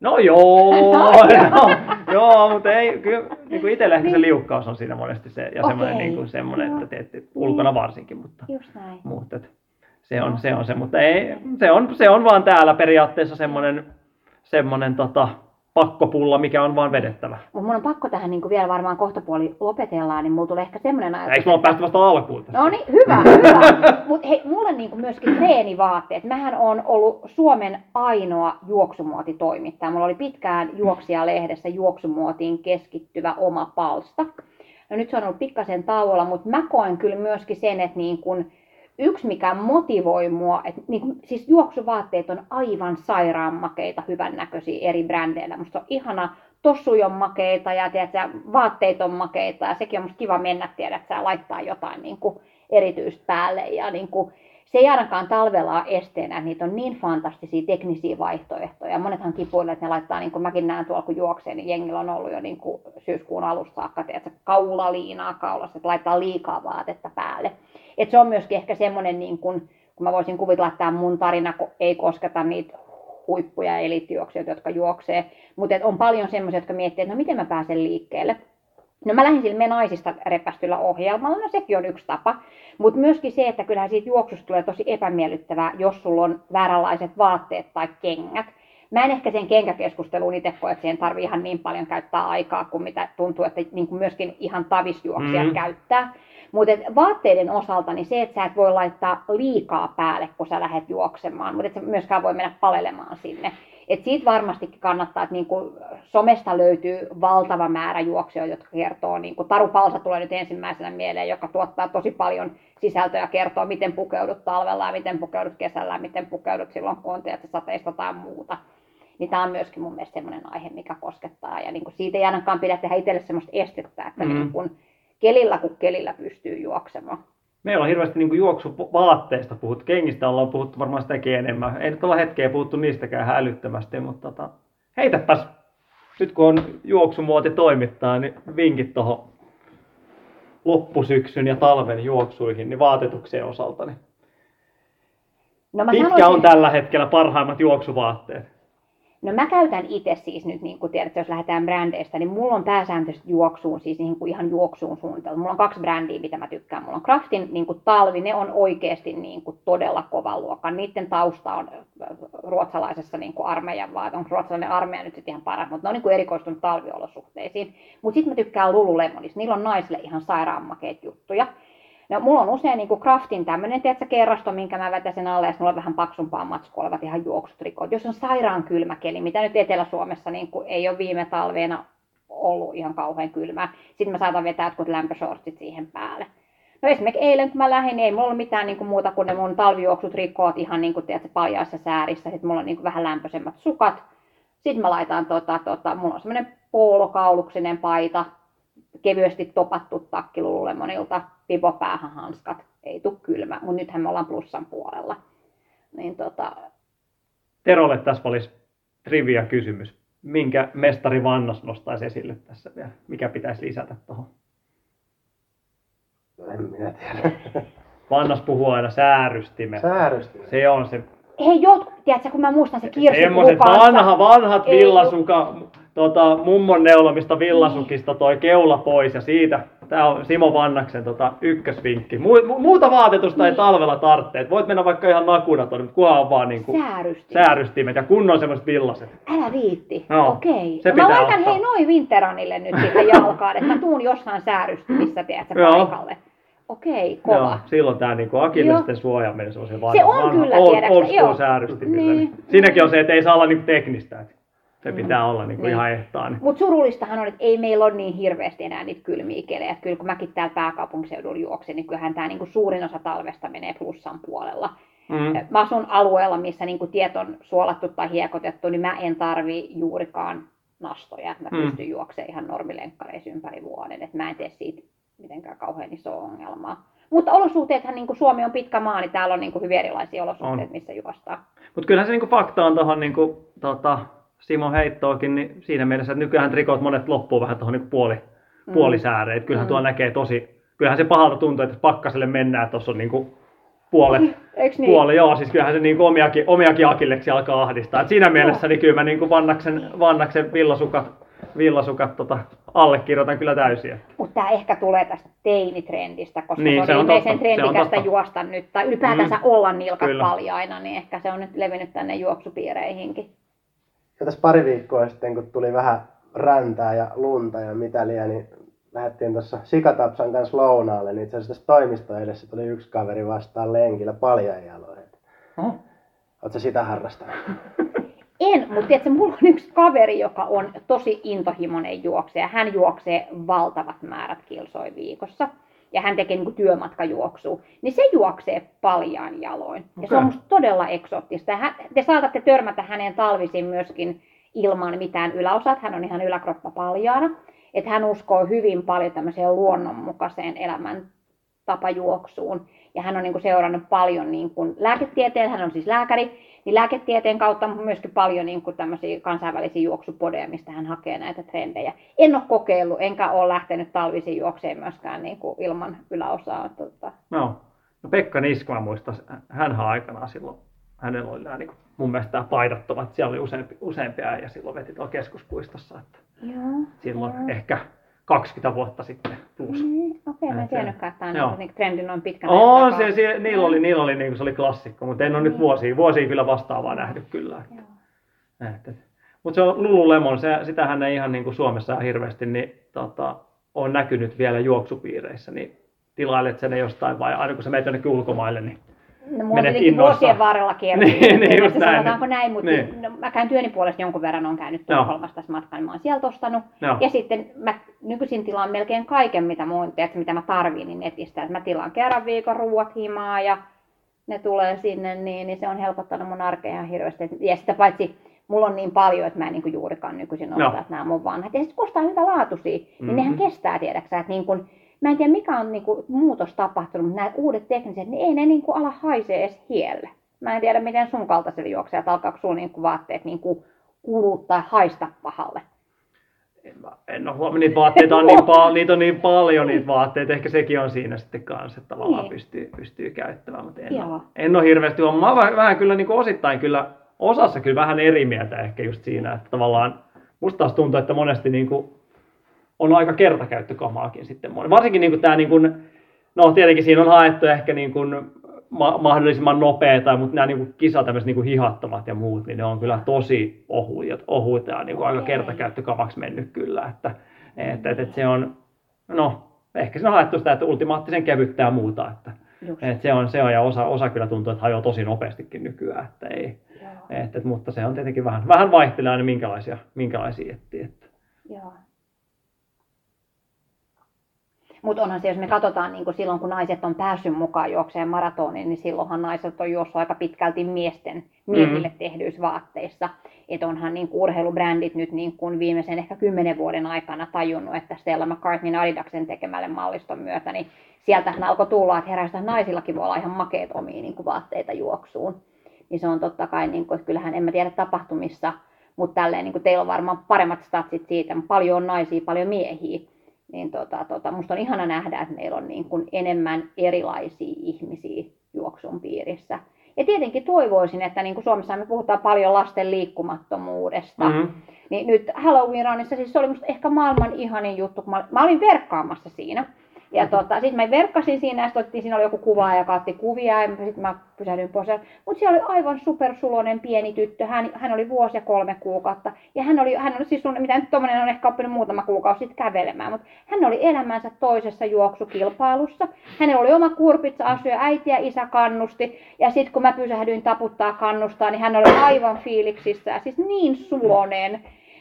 No joo, no, joo, mutta ei, kyllä niinku itsellä ehkä se liukkaus on siinä monesti se, ja okay. semmoinen, niinku, semmoinen että teette ulkona varsinkin, mutta, mutta se, on, se on se, mutta ei, se on, se on vaan täällä periaatteessa semmoinen, semmoinen tota, pakkopulla, mikä on vaan vedettävä. Mutta mun on pakko tähän niin vielä varmaan kohtapuoli lopetellaan, niin mulla tulee ehkä semmoinen ajatus. Eikö mä ole päästy vasta alkuun tässä? No niin, hyvä, hyvä. Mutta hei, mulle niin myöskin treenivaatteet. Mähän on ollut Suomen ainoa juoksumuotitoimittaja. Mulla oli pitkään Juoksija-lehdessä juoksumuotiin keskittyvä oma palsta. No nyt se on ollut pikkasen tauolla, mutta mä koen kyllä myöskin sen, että niin kun yksi mikä motivoi mua, että niin kun, siis juoksuvaatteet on aivan sairaan makeita, hyvän näköisiä eri brändeillä. Musta on ihana, tossuja on makeita ja tiedätkö, vaatteet on makeita ja sekin on musta kiva mennä, tiedätkö, laittaa jotain niin kun erityistä päälle. Ja niin kun, se ei ainakaan talvella ole esteenä, että niitä on niin fantastisia teknisiä vaihtoehtoja. Monethan kipuilee, että ne laittaa, niin kuin mäkin näen tuolla kun juokseen, niin jengillä on ollut jo niin kuin syyskuun alusta saakka, että kaulaliinaa kaulassa, että laittaa liikaa vaatetta päälle. Et se on myöskin ehkä semmoinen, niin kuin, kun mä voisin kuvitella, että mun tarina ei kosketa niitä huippuja eliittijuoksijoita, jotka juoksee. Mutta on paljon semmoisia, jotka miettii, että no miten mä pääsen liikkeelle. No mä lähdin sille Me naisista repästyllä ohjelmalla, no sekin on yksi tapa, mutta myöskin se, että kyllähän siitä juoksusta tulee tosi epämiellyttävää, jos sulla on vääränlaiset vaatteet tai kengät. Mä en ehkä sen kenkäkeskusteluun itse koe, että siihen tarvii ihan niin paljon käyttää aikaa kuin mitä tuntuu, että niin kuin myöskin ihan tavisjuoksijat mm. käyttää. Mutta vaatteiden osalta niin se, että sä et voi laittaa liikaa päälle, kun sä lähdet juoksemaan, mutta et sä myöskään voi mennä palelemaan sinne. Et siitä varmastikin kannattaa, että niinku somesta löytyy valtava määrä juoksijoita, jotka kertoo, niinku Taru Palsa tulee nyt ensimmäisenä mieleen, joka tuottaa tosi paljon sisältöä ja kertoo, miten pukeudut talvella ja miten pukeudut kesällä ja miten pukeudut silloin, kun on teetä sateista tai muuta. Niin tämä on myöskin mun mielestä sellainen aihe, mikä koskettaa ja niinku siitä ei ainakaan pidä tehdä itselle sellaista estettä, että mm-hmm. niinku kelillä kun kelillä pystyy juoksemaan. Meillä on hirveästi niin juoksuvaatteista puhuttu, kengistä ollaan puhuttu varmaan sitäkin enemmän. Ei nyt olla hetkeä puhuttu niistäkään hälyttävästi, mutta tota, heitäpäs, nyt kun on juoksumuoti toimittaa, niin vinkit tuohon loppusyksyn ja talven juoksuihin, niin vaatetukseen osalta. Niin. No mitkä sanoisin... on tällä hetkellä parhaimmat juoksuvaatteet? No mä käytän itse siis nyt, niin kuin tiedät, jos lähdetään brändeistä, niin mulla on pääsääntöisesti juoksuun, siis niin kuin ihan juoksuun suunniteltu. Mulla on kaksi brändiä, mitä mä tykkään. Mulla on Craftin niin kuin talvi, ne on oikeasti niin kuin todella kova luokan. Niiden tausta on ruotsalaisessa niin kuin armeijan, vaan onko ruotsalainen armeija nyt sitten ihan paras, mutta ne on niin kuin erikoistunut talviolosuhteisiin. Mutta sitten mä tykkään Lululemonista, niillä on naisille ihan sairaanmakeita juttuja. No, mulla on usein niinku Craftin tämmöinen tiedätkö, kerrasto, minkä mä vetäsen alle, ja mulla on vähän paksumpaa matskua olevat ihan juoksutrikoot. Jos on sairaan kylmä keli, mitä nyt Etelä-Suomessa niin ei ole viime talveena ollut ihan kauhean kylmää, sitten mä saatan vetää jotkut lämpöshortsit siihen päälle. No esimerkiksi eilen kun mä lähdin, niin ei mulla ollut mitään niinku muuta kuin ne mun talvijuoksutrikoot ihan niinku, tiedätkö, paljaissa säärissä, sitten mulla on niinku vähän lämpöisemmät sukat. Sitten mä laitan, tota, tota, mulla on semmoinen poolokauluksinen paita, kevyesti topattu takki Lululemonilta, pipopäähän hanskat, ei tule kylmä, mutta nythän me ollaan plussan puolella. Niin, tota... Terolle tässä olisi trivia-kysymys. Minkä mestari Vannas nostaisi esille tässä vielä? Mikä pitäisi lisätä tuohon? En minä tiedä. Vannas puhuu aina säärystimet. Säärystimet. Se on se... Hei, joo, tiedätkö, kun mä muistan se kirsiklukansa. Vanha, vanhat villasuka... Ei, Tota, mummon neulomista villasukista toi keula pois ja siitä, tää on Simo Vannaksen tota, ykkösvinkki. Mu- muuta vaatetusta niin. Ei talvella tarvitse, voit mennä vaikka ihan nakuna tuonne, mutta kunhan on vaan niinku säärystimet. säärystimet ja kunnon semmoiset villaset. Älä viitti, no, okei. No, mä laitan ottaa. Hei noin Winterranille nyt sitten jalkaan, että mä tuun jossain säärystimissä tiedätkö paikalle. Okei, kova. Joo, silloin tämä niinku akillesten suoja menee semmoisen vanhan. Se on kyllä, tiedätkö? Säärystimillä. Siinäkin on se, että ei saa olla niinku teknistä. Se pitää olla niinku mm. ihan ehtaani. Mutta surullistahan on, että ei meillä ole niin hirveästi enää niitä kylmiä kelejä. Kyllä kun mäkin täällä pääkaupunkiseudulla juoksen, niin kyllähän tämä niinku suurin osa talvesta menee plussan puolella. Mm. Mä asun alueella, missä niinku tiet on suolattu tai hiekotettu, niin mä en tarvi juurikaan nastoja. Mä mm. pystyn juoksemaan ihan normilenkkareissa ympäri vuoden. Et mä en tee siitä mitenkään kauhean isoa ongelmaa. Mutta olosuhteethan, niin kuin Suomi on pitkä maa, niin täällä on niinku hyvin erilaisia olosuhteita, on. Missä juostaa. Mutta kyllähän se niinku fakta on tuohon... Niinku, tota... Simo heittoakin, niin siinä mielessä, että nykyään trikoot monet loppuu vähän tuohon niin puoli, mm. puolisääreen. Kyllähän mm. tuo näkee tosi, kyllähän se pahalta tuntuu, että pakkaselle mennään, tuossa on niin kuin puolet. Niin? Puoli, joo, siis kyllähän se niin kuin omiakin, omiakin akilleksi alkaa ahdistaa. Et siinä mielessä niin kyllä mä niin kuin Vannaksen, Vannaksen villasukat, villasukat tota, allekirjoitan kyllä täysin. Mutta tämä ehkä tulee tästä teinitrendistä, koska niin, se on ilmeisen trendikästä juosta nyt, tai ylipäätänsä mm. olla nilkat paljaina, niin ehkä se on nyt levinnyt tänne juoksupiireihinkin. Ja tässä pari viikkoa sitten, kun tuli vähän räntää ja lunta ja mitä liian, niin lähdettiin tuossa Sikatapsan kanssa lounaalle, niin itse asiassa tässä toimisto edessä tuli yksi kaveri vastaan lenkillä paljainjaloin. Huh? Oletko sitä harrastanut? En, mutta tiedätkö, mulla on yksi kaveri, joka on tosi intohimoinen juoksija. Hän juoksee valtavat määrät kilsoja viikossa ja hän tekee niin kuin työmatkajuoksua. Niin se juoksee paljaan jaloin. Okay. Ja se on musta todella eksoottista. Hän, te saatatte törmätä hänen talvisin myöskin ilman mitään yläosaa. Hän on ihan yläkroppa paljaana. Että hän uskoo hyvin paljon tämmöiseen luonnonmukaiseen elämäntapajuoksuun. Ja hän on niin kuin seurannut paljon niin kuin lääketieteen, hän on siis lääkäri, niin lääketieteen kautta myöskin paljon niin kuin tämmöisiä kansainvälisiä juoksupodeja, mistä hän hakee näitä trendejä. En ole kokeillut, enkä ole lähtenyt talvisiin juokseen myöskään niin kuin ilman yläosaa. No, no Pekka Niskala muistas, hänhän aikanaan silloin, hänellä oli nämä, niin kuin, mun mielestä nämä paidattomat, siellä oli useampi, useampia ja silloin veti tuolla keskuspuistossa. Että joo, silloin joo. Ehkä kaksikymmentä vuotta sitten plus. Mm, Okei, okay, mä en tiennytkään, että tämä on niinku trendi noin pitkän ajan takaa. On, se, se, niillä oli, niillä oli niinku, se oli klassikko, mutta en ole niin. nyt vuosia, vuosia kyllä vastaavaa nähnyt kyllä. Mutta se on Lululemon, se, sitähän ei ihan niinku Suomessa hirveästi niin, tota, on näkynyt vielä juoksupiireissä, niin tilailet sen jostain vai aina kun sä menet jonnekin ulkomaille, niin no, menet innoissa. Vuosien varrella kierryttiin, niin, niin, niin, sanotaanko näin, mutta niin. no, mä käyn työni puolesta jonkun verran, olen käynyt Tukholmassa tässä matkan, niin mä oon sieltä ostanut. No. Ja sitten mä nykyisin tilaan melkein kaiken, mitä mä, teet, mitä mä tarviin, niin netistä. Et mä tilaan kerran viikon ruuat himaa ja ne tulee sinne, niin, niin se on helpottanut mun arkea ihan hirveästi. Ja sitä paitsi mulla on niin paljon, että mä en niin kuin juurikaan nykyisin ostaa, no. että nämä on mun vanhat. Ja sitten kun ostaa hyvälaatuisia, niin mm-hmm. nehän kestää, tiedäksä, että niin kun, mä en tiedä mikä on niinku muutos tapahtunut, mutta nämä uudet tekniset, niin ei ne niinku ala haisee edes hielle. Mä en tiedä miten sun kaltaiselle juoksijat alkaako sun niinku vaatteet niinku kuluu tai haista pahalle. En, mä, en ole huomannut, niitä vaatteita on niin, pa- niitä on niin paljon niitä vaatteita, ehkä sekin on siinä sitten kanssa, että tavallaan niin. pystyy, pystyy käyttämään, mutta en, en ole hirveästi huomannut. Mä oon vähän kyllä niinku osittain kyllä, osassa kyllä vähän eri mieltä ehkä just siinä, että tavallaan musta taas tuntuu, että monesti niinku on aika kertakäyttökamaakin sitten. Varsinkin niin kuin tämä, niin kuin, no tietenkin siinä on haettu ehkä niin kuin ma- mahdollisimman nopeeta, mutta nämä niin kuin kisa, tämmöiset niin kuin hihattomat ja muut, niin ne on kyllä tosi ohuita, ohuita ja niin kuin aika kertakäyttökamaksi mennyt kyllä. Että, että, että, että se on, no ehkä siinä on haettu sitä, että ultimaattisen kevyttä ja muuta. Että, että se on, se on ja osa, osa kyllä tuntuu, että hajoaa tosi nopeastikin nykyään. Että ei, että, että, mutta se on tietenkin vähän, vähän vaihtelee aina minkälaisia, minkälaisia etsii. Joo. Mutta onhan se, jos me katsotaan niin kun silloin, kun naiset on päässyt mukaan juokseen maratoniin, niin silloinhan naiset on juossut aika pitkälti miesten miehille mm. tehdyissä vaatteissa. Että onhan niin kun urheilubrändit nyt niin kun viimeisen ehkä kymmenen vuoden aikana tajunnut, että Stella McCartneyn Adidaksen tekemälle malliston myötä, niin sieltähän alkoi tulla, että herästä naisillakin voi olla ihan makeet omia niin kun vaatteita juoksuun. Niin se on totta kai, niin kun, että kyllähän en mä tiedä tapahtumissa, mutta tälleen niin kun teillä on varmaan paremmat statsit siitä, paljon on naisia, paljon miehiä. Niin tota, tota, musta on ihana nähdä, että meillä on niin kuin enemmän erilaisia ihmisiä juoksun piirissä. Ja tietenkin toivoisin, että niin kuin Suomessa me puhutaan paljon lasten liikkumattomuudesta. Mm-hmm. Niin nyt Halloween Runissa, siis se oli musta ehkä maailman ihanin juttu, kun mä, mä olin verkkaamassa siinä. Ja tota, sit mä verkkasin siinä ja sitten siinä oli joku kuvaaja, joka otti kuvia ja sitten mä pysähdyin pois. Mutta siellä oli aivan supersuloinen pieni tyttö, hän, hän oli vuosi ja kolme kuukautta. Ja hän oli, hän oli siis, mitä nyt tommonen on ehkä oppinut muutama kuukausi sitten kävelemään, mutta hän oli elämänsä toisessa juoksukilpailussa. Hänellä oli oma kurpitsa-asu ja äiti ja isä kannusti. Ja sitten kun mä pysähdyin taputtaa kannustaa, niin hän oli aivan fiiliksissä, siis niin sulonen.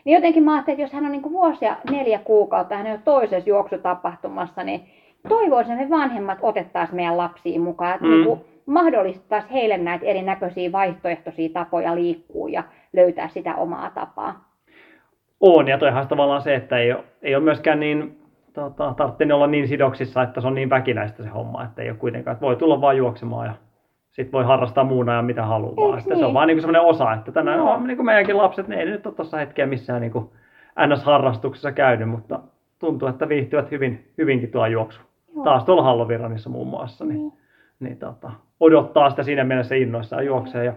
Niin jotenkin mä ajattelin, että jos hän on niin kuin vuosi ja neljä kuukautta, hän on toisessa juoksutapahtumassa, niin toivoisin, että me vanhemmat otettaisiin meidän lapsiin mukaan, että mm. niin mahdollistaisi heille näitä erinäköisiä vaihtoehtoisia tapoja liikkua ja löytää sitä omaa tapaa. On, ja toihan tavallaan se, että ei ole, ei ole myöskään niin, tota, tarvitse olla niin sidoksissa, että se on niin väkinäistä se homma, että ei ole kuitenkaan, että voi tulla vaan juoksemaan ja sitten voi harrastaa muun ajan mitä haluaa. Niin? Se on vaan niin sellainen osa, että tänään no. on, niin kuin meidänkin lapset, ne ei nyt ole tuossa hetkeä missään niin kuin N S-harrastuksessa käynyt, mutta tuntuu, että viihtyvät hyvin, hyvinkin tuo juoksu. Joo. Taas tuolla Halloween Runissa muun muassa, niin, niin. niin tota, odottaa sitä siinä mielessä innoissaan juoksee ja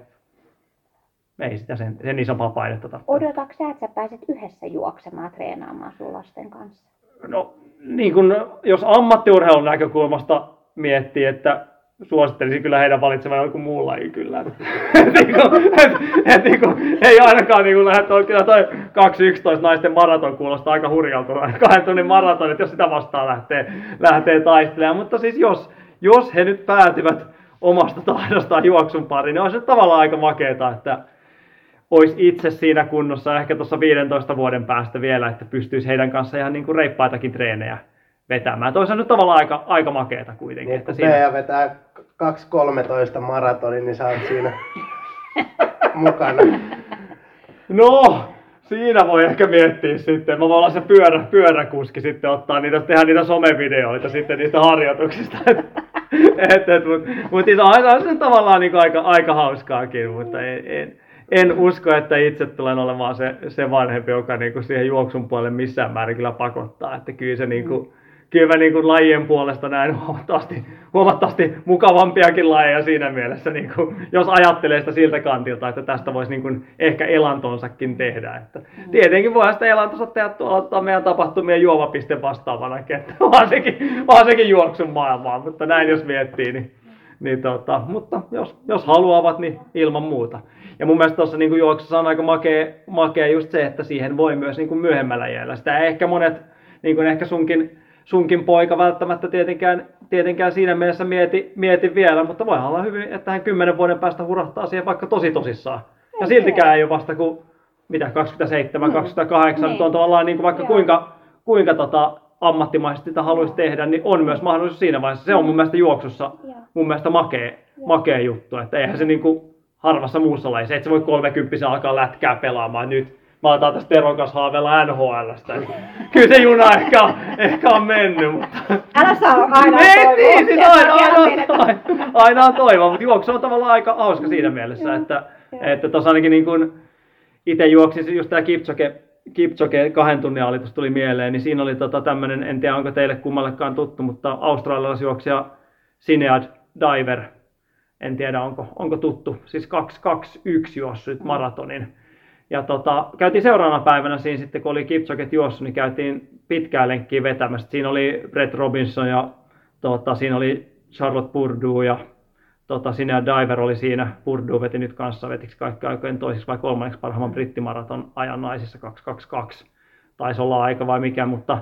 ei sitä sen, sen isompaa painetta tarvitse. Odotatko sä, että sä pääset yhdessä juoksemaan treenaamaan sun lasten kanssa? No, niin kun, jos ammattiurheilun näkökulmasta miettii, että suosittelisin kyllä heidän valitsemaan joku muun lajin kyllä. Ei ainakaan niin lähdet, kyllä toi kaksi yksitoista naisten maraton kuulostaa aika hurjalta. Kahden tunnin maraton, että jos sitä vastaan lähtee, lähtee taistelemaan. Mutta siis jos, jos he nyt päätyvät omasta tahdostaan juoksun pariin, niin olisi tavallaan aika makeeta, että olisi itse siinä kunnossa ehkä tuossa viidentoista vuoden päästä vielä, että pystyisi heidän kanssa ihan niin kuin reippaitakin treenejä vetämään. Toisaalta nyt tavallaan aika, aika makeeta kuitenkin. Niin, että kun siinä vetää kaksi kolmetoista maratonin, niin sä oot siinä mukana. No, siinä voi ehkä miettiä sitten. Mä voin olla se pyörä, pyöräkuski sitten ottaa niitä, tehdä niitä somevideoita sitten niistä harjoituksista. Mutta mut siis aina se tavallaan niin aika, aika hauskaakin, mutta en, en, en usko, että itse tulen olemaan se, se vanhempi, joka niin kuin siihen juoksun puolelle missään määrin kyllä pakottaa. Että kyllä se niin kuin, kyllä mä niin kuin lajien puolesta näen huomattavasti, huomattavasti mukavampiakin lajeja siinä mielessä, niin kuin, jos ajattelee sitä siltä kantilta, että tästä voisi niin kuin ehkä elantonsakin tehdä. Että tietenkin voidaan sitä elantonsa tehdä tuolla meidän tapahtumien juomapiste vastaavanakin, että vaan sekin, vaan sekin juoksun maailmaa, mutta näin jos miettii, niin, niin tota, mutta jos, jos haluavat, niin ilman muuta. Ja mun mielestä tuossa niin juoksussa on aika makea, makea just se, että siihen voi myös niin kuin myöhemmällä jäällä. Sitä ehkä monet, niin kuin ehkä sunkin Sunkin poika välttämättä tietenkään, tietenkään siinä mielessä mieti, mieti vielä, mutta voihan olla hyvin, että hän kymmenen vuoden päästä hurahtaa siihen vaikka tosi tosissaan. Ja siltikään ei ole vasta kuin mitä, kaksikymmentäseitsemän, kaksikymmentäkahdeksan, mutta on tavallaan niin kuin vaikka kuinka, kuinka tota ammattimaisesti sitä haluaisi tehdä, niin on myös mahdollisuus siinä vaiheessa. Se on mun mielestä juoksussa mun mielestä makea, makea juttu, että eihän se niin kuin harvassa muussa lajissa, et se voi kolmekymppisen alkaa lätkää pelaamaan nyt. Mä aletaan tästä Teron kanssa haaveilla N H L:stä. Kyllä se juna ehkä on, ehkä on mennyt, mutta... Älä saa aina toivoa. Niin, siis aina, aina, aina on toivoa, mutta juoksu on tavallaan aika hauska siinä mielessä, että, että tuossa ainakin niin kuin itse juoksin, just tämä Kipchoge, Kipchoge kahden tunnin alitus tuli mieleen, niin siinä oli tota tämmöinen, en tiedä onko teille kummallekaan tuttu, mutta australialaisjuoksija Sinead Diver, en tiedä onko, onko tuttu, siis kaksi kaksikymmentäyksi juossut maratonin. Ja tota, käytiin seuraavana päivänä siinä sitten, kun oli Kipchoget juossut, niin käytiin pitkää lenkkiä vetämässä. Siinä oli Brett Robinson ja tota, siinä oli Charlotte Purdue ja tota, Sinead Diver oli siinä. Purdue veti nyt kanssa, vetiksi kaikki aikojen toiseksi vai kolmanneksi parhaimman brittimaraton ajan naisissa kaksi kaksikymmentäkaksi. Taisi olla aika vai mikä, mutta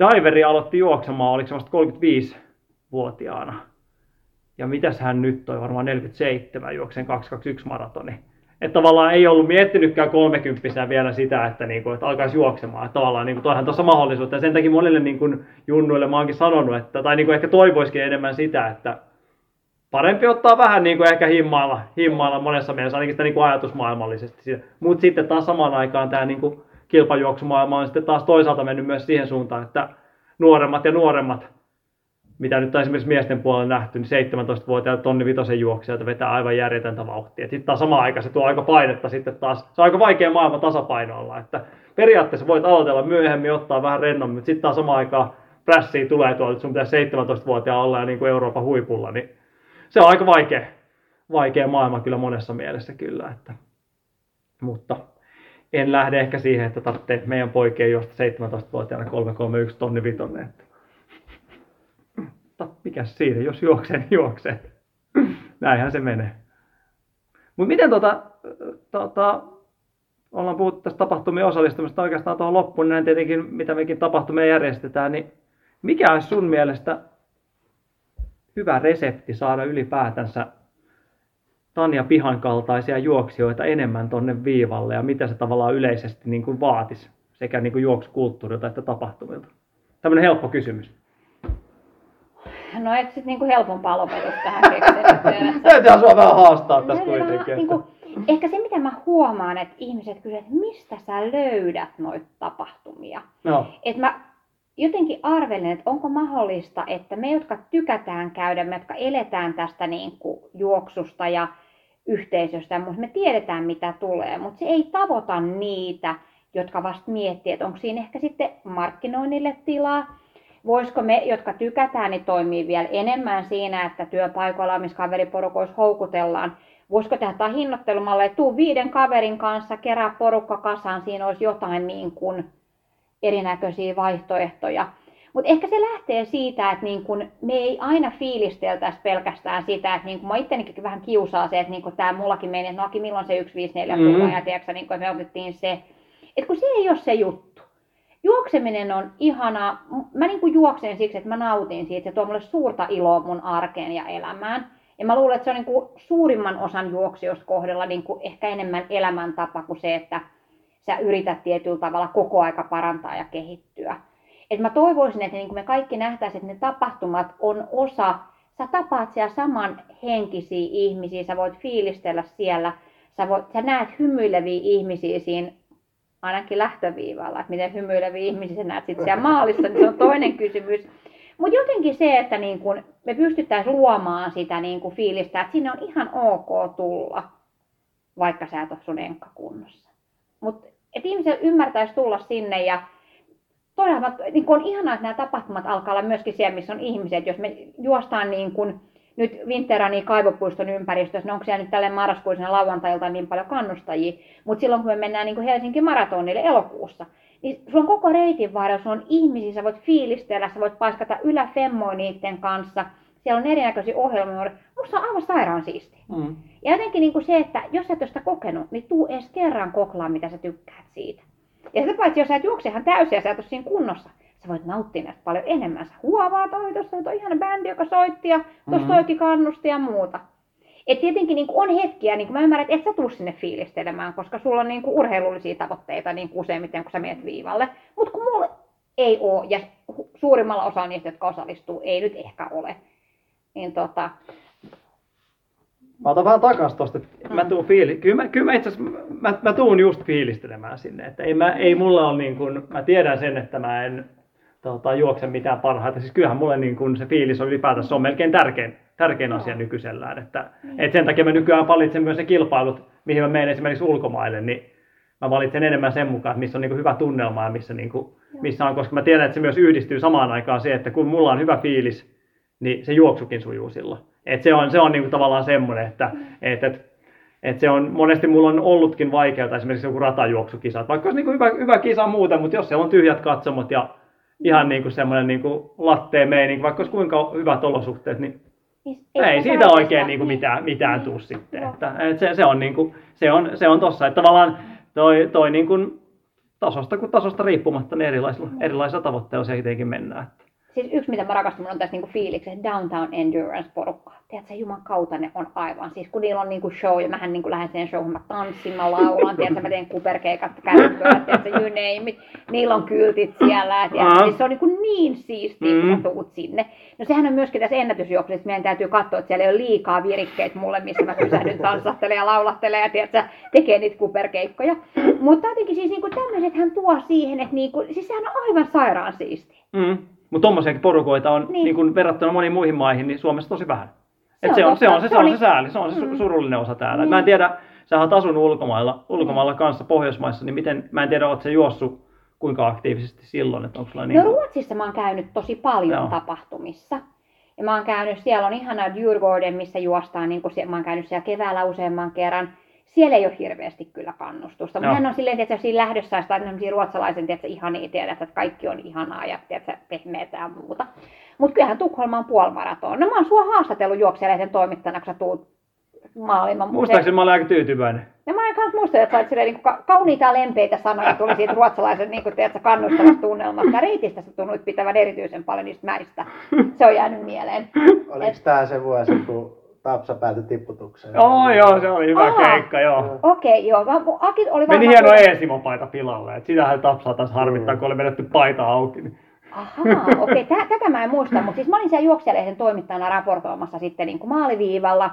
Diveri aloitti juoksemaan, oliko se vasta kolmekymmentäviisivuotiaana. Ja mitäs hän nyt toi, varmaan neljäkymmentäseitsemän juokseen kaksi kaksikymmentäyksi maratoni. Että tavallaan ei ollut miettinytkään kolmekymppisenä vielä sitä, että, niinku, että alkaisi juoksemaan. Että tavallaan niinku, toihan tuossa mahdollisuutta. Ja sen takia monille niinku, junnuille mä oonkin sanonut, että, tai niinku, ehkä toivoisikin enemmän sitä, että parempi ottaa vähän niinku, ehkä himmailla, himmailla monessa mielessä, ainakin sitä niinku, ajatusmaailmallisesti. Mutta sitten taas samaan aikaan tämä niinku, kilpajuoksumaailma on sitten taas toisaalta mennyt myös siihen suuntaan, että nuoremmat ja nuoremmat, mitä nyt on esimerkiksi miesten puolella nähty, niin seitsemäntoistavuotiaat tonnivitosen juoksijoita vetää aivan järjetöntä vauhtia. Sitten taas samaan aikaan se tuo aika painetta sitten taas. Se on aika vaikea maailma tasapainoilla, että periaatteessa voit aloitella myöhemmin, ottaa vähän rennommin, mutta sitten taas samaan aikaan prässiä tulee tuolla, että sun pitäisi seitsemäntoistavuotiaan olla ja niin kuin Euroopan huipulla, niin se on aika vaikea, vaikea maailma kyllä monessa mielessä kyllä, että, mutta... En lähde ehkä siihen, että tarvitsee meidän poikien juosta seitsemäntoistavuotiaana kolme kolme yksi tonni vitonen. Mutta mikäs siinä, jos juoksee, niin juoksee. Näinhän se menee. Mutta miten tota, tota, ollaan puhuttu tästä tapahtumien osallistumista oikeastaan tuohon loppuun, niin tietenkin mitä mekin tapahtumia järjestetään, niin mikä olisi sun mielestä hyvä resepti saada ylipäätänsä Tanja Pihan kaltaisia juoksijoita enemmän tuonne viivalle ja mitä se tavallaan yleisesti niin kuin vaatisi sekä niin kuin juoksukulttuurilta että tapahtumilta? Tämmöinen helppo kysymys. No et sit niinku helpompaa lopetusta tähän keksinyt. Täytyyhän sua vähän haastaa tässä no, kuitenkin. Niinku, ehkä se mitä mä huomaan, että ihmiset kysyvät, että mistä sä löydät noita tapahtumia. No. Et mä jotenkin arvelen, että onko mahdollista, että me jotka tykätään käydä, me jotka eletään tästä niinku juoksusta ja yhteisöstä, mutta me tiedetään mitä tulee, mutta se ei tavoita niitä, jotka vasta miettii, että onko siinä ehkä sitten markkinoinnille tilaa. Voisiko me, jotka tykätään, niin toimii vielä enemmän siinä, että työpaikoilla, missä kaveriporukoissa houkutellaan. Voisiko tehdä tämä hinnoittelumalle, että tuu viiden kaverin kanssa, kerää porukka kasaan, siinä olisi jotain niin kuin erinäköisiä vaihtoehtoja. Mutta ehkä se lähtee siitä, että niin kun me ei aina fiilisteltäisi pelkästään sitä, että niin kun mä ittenikin vähän kiusaa se, että niin kun tää mullakin meni, että no Aki, milloin se yksi viisi neljä mm. tulee, ja tiiäksä, niin kun me otettiin se. Että kun se ei ole se juttu. Juokseminen on ihanaa. Mä niin kun juoksen siksi, että mä nautin siitä, se tuo mulle suurta iloa mun arkeen ja elämään. Ja mä luulen, että se on niin kun suurimman osan juoksijoista kohdalla niin kun ehkä enemmän elämäntapa kuin se, että sä yrität tietyllä tavalla koko aika parantaa ja kehittyä. Et mä toivoisin, että niin kuin me kaikki nähtäisiin, että ne tapahtumat on osa, sä tapaat siellä samanhenkisiä ihmisiä, sä voit fiilistellä siellä, sä, voit, sä näet hymyileviä ihmisiä siinä, ainakin lähtöviivalla, että miten hymyileviä ihmisiä sä näet sitten siellä maalissa, niin se on toinen kysymys. Mutta jotenkin se, että niin kuin me pystyttäisiin luomaan sitä niin kuin fiilistä, että sinne on ihan ok tulla, vaikka sä et ole sun enkkakunnossa. Mutta että ihmiset ymmärtäisi tulla sinne ja toihan niin on ihanaa, että nämä tapahtumat alkaa olla myöskin siellä, missä on ihmiset. Jos me juostaan niin kuin nyt Winterrunin kaivopuiston ympäristössä, niin onko siellä nyt tälle marraskuisena lauantailta niin paljon kannustajia, mutta silloin kun me mennään niin kuin Helsinki maratonille elokuussa, niin sulla on koko reitin varrella, sulla on ihmisiä, sä voit fiilistellä, sä voit paiskata yläfemmoja niiden kanssa, siellä on erinäköisiä ohjelmia, musta on aivan sairaan siistiä. Mm. Ja jotenkin niin kuin se, että jos sä et ole sitä kokenut, niin tuu edes kerran koklaan, mitä sä tykkäät siitä. Ja sitä paitsi, jos sä et juokse ihan täysin ja sä et ole siinä kunnossa, sä voit nauttia näistä paljon enemmän. Sä huomaat, oi, tuossa on ihana bändi, joka soitti ja tuossa mm-hmm. toikin kannusti ja muuta. Et tietenkin niin on hetkiä, niin mä ymmärrän, että et sä tuu sinne fiilistelemään, koska sulla on niin kuin urheilullisia tavoitteita niin kuin useimmiten, kun sä menet viivalle. Mutta kun mulla ei oo, ja suurimmalla osalla niistä, jotka osallistuu, ei nyt ehkä ole. Niin tota... Mä otan vähän takas tosta, että mä tuun fiili. Kyllä mä, kyllä mä itse asiassa, mä, mä tuun just fiilistelemään sinne, että ei, mä, ei mulla ole niin kuin, mä tiedän sen, että mä en tota, juokse mitään parhaita. Siis kyllähän mulle niin kuin se fiilis on ylipäätänsä, se on melkein tärkein, tärkein asia nykyisellään, että et sen takia mä nykyään valitsen myös ne kilpailut, mihin mä menen esimerkiksi ulkomaille, niin mä valitsen enemmän sen mukaan, että missä on niin kuin hyvä tunnelma ja missä, niin kuin, missä on, koska mä tiedän, että se myös yhdistyy samaan aikaan se, että kun mulla on hyvä fiilis, niin se juoksukin sujuu silloin. Et se on, se on niinku tavallaan semmoinen, että et, et, et se on, monesti mulla on ollutkin vaikeaa esimerkiksi joku ratajuoksukisa. Et vaikka olisi niinku hyvä, hyvä kisa muuta, mutta jos siellä on tyhjät katsomot ja ihan niinku semmoinen niinku lattee meininki, vaikka olisi kuinka hyvät olosuhteet, niin ei, ei siitä oikein oikein niinku mitään, mitään tule sitten. Että, et se, se on niinku, se on, se on tossa, että tavallaan toi, toi niinku tasosta kuin tasosta riippumatta niin erilaisilla, erilaisilla tavoitteilla se jotenkin mennään. Siis yksi, mitä mä rakastan, mun on tässä niinku fiilikset, Downtown Endurance-porukka. Tiedätkö, Juman kautta ne on aivan. Siis kun niillä on niinku show, ja mähän niinku lähden sen showhun, mä tanssin, mä laulan, tiedätkö, mä teen kuperkeikat, käsityöt, tiedätkö, you name it. Niillä on kyltit siellä, tiedätkö. Siis se on niinku niin siistiä, kun sä tuut sinne. No sehän on myöskin tässä ennätysjuoksussa, meidän täytyy katsoa, että siellä ei ole liikaa virikkeitä mulle, missä mä pysähdyn, tanssahtelen ja laulahtelen ja tiedätkö, tekee niitä kuperkeikkoja. Mutta jotenkin siis niinku tämmöisethän tuo siihen, että niinku, siis sehän on aivan sairaan siistiä. Mm. Mutta tuommoisiakin porukoita on niin. Niin kun verrattuna moniin muihin maihin, niin Suomessa tosi vähän. Et se on se, on, se, on, se, se sääli, se on se surullinen osa täällä. Niin. Mä en tiedä, sä oot asunut ulkomailla, ulkomailla kanssa Pohjoismaissa, niin miten, mä en tiedä, oot sä juossut kuinka aktiivisesti silloin? Että onko sulla niin... No Ruotsissa mä oon käynyt tosi paljon Joo. tapahtumissa. Ja mä oon käynyt, siellä on ihana Djurgården, missä juostaan, niin kun mä oon käynyt siellä keväällä useamman kerran. Siellä ei ole hirveästi kyllä kannustusta, mutta hän on silleen, että siinä lähdössä sitä ruotsalaisen ihania tiedä, että kaikki on ihanaa ja pehmeätä ja muuta. Mutta kyllähän Tukholma on puolimaratoon. No mä oon sua haastatellut Juoksijalehden toimittajana, kun sä tuut maailman. Muistaakseni mä olen aika tyytyväinen. Ja mä en kanssa muista, että sait silleen niin kauniita lempeitä sanoja tuli siitä ruotsalaisen niin kannustavasta tunnelmasta. Reitistä sä tunnuit pitävän erityisen paljon niistä mäistä. Se on jäänyt mieleen. Oliko Et... tää se vuosi, kun... Tapsa päätyi tipputukseen. Oh, joo, se oli hyvä Aha. keikka, joo. Okei, okay, joo. Aki oli Meni hieno te... E-Simo-paita pilalle, että sitähän Tapsaa taas harmittaa, mm. kun oli menetty paita auki. Ahaa, okei, okay. tätä mä en muista, mutta siis mä olin siellä Juoksijalehden toimittajana raportoimassa sitten niin kuin maaliviivalla.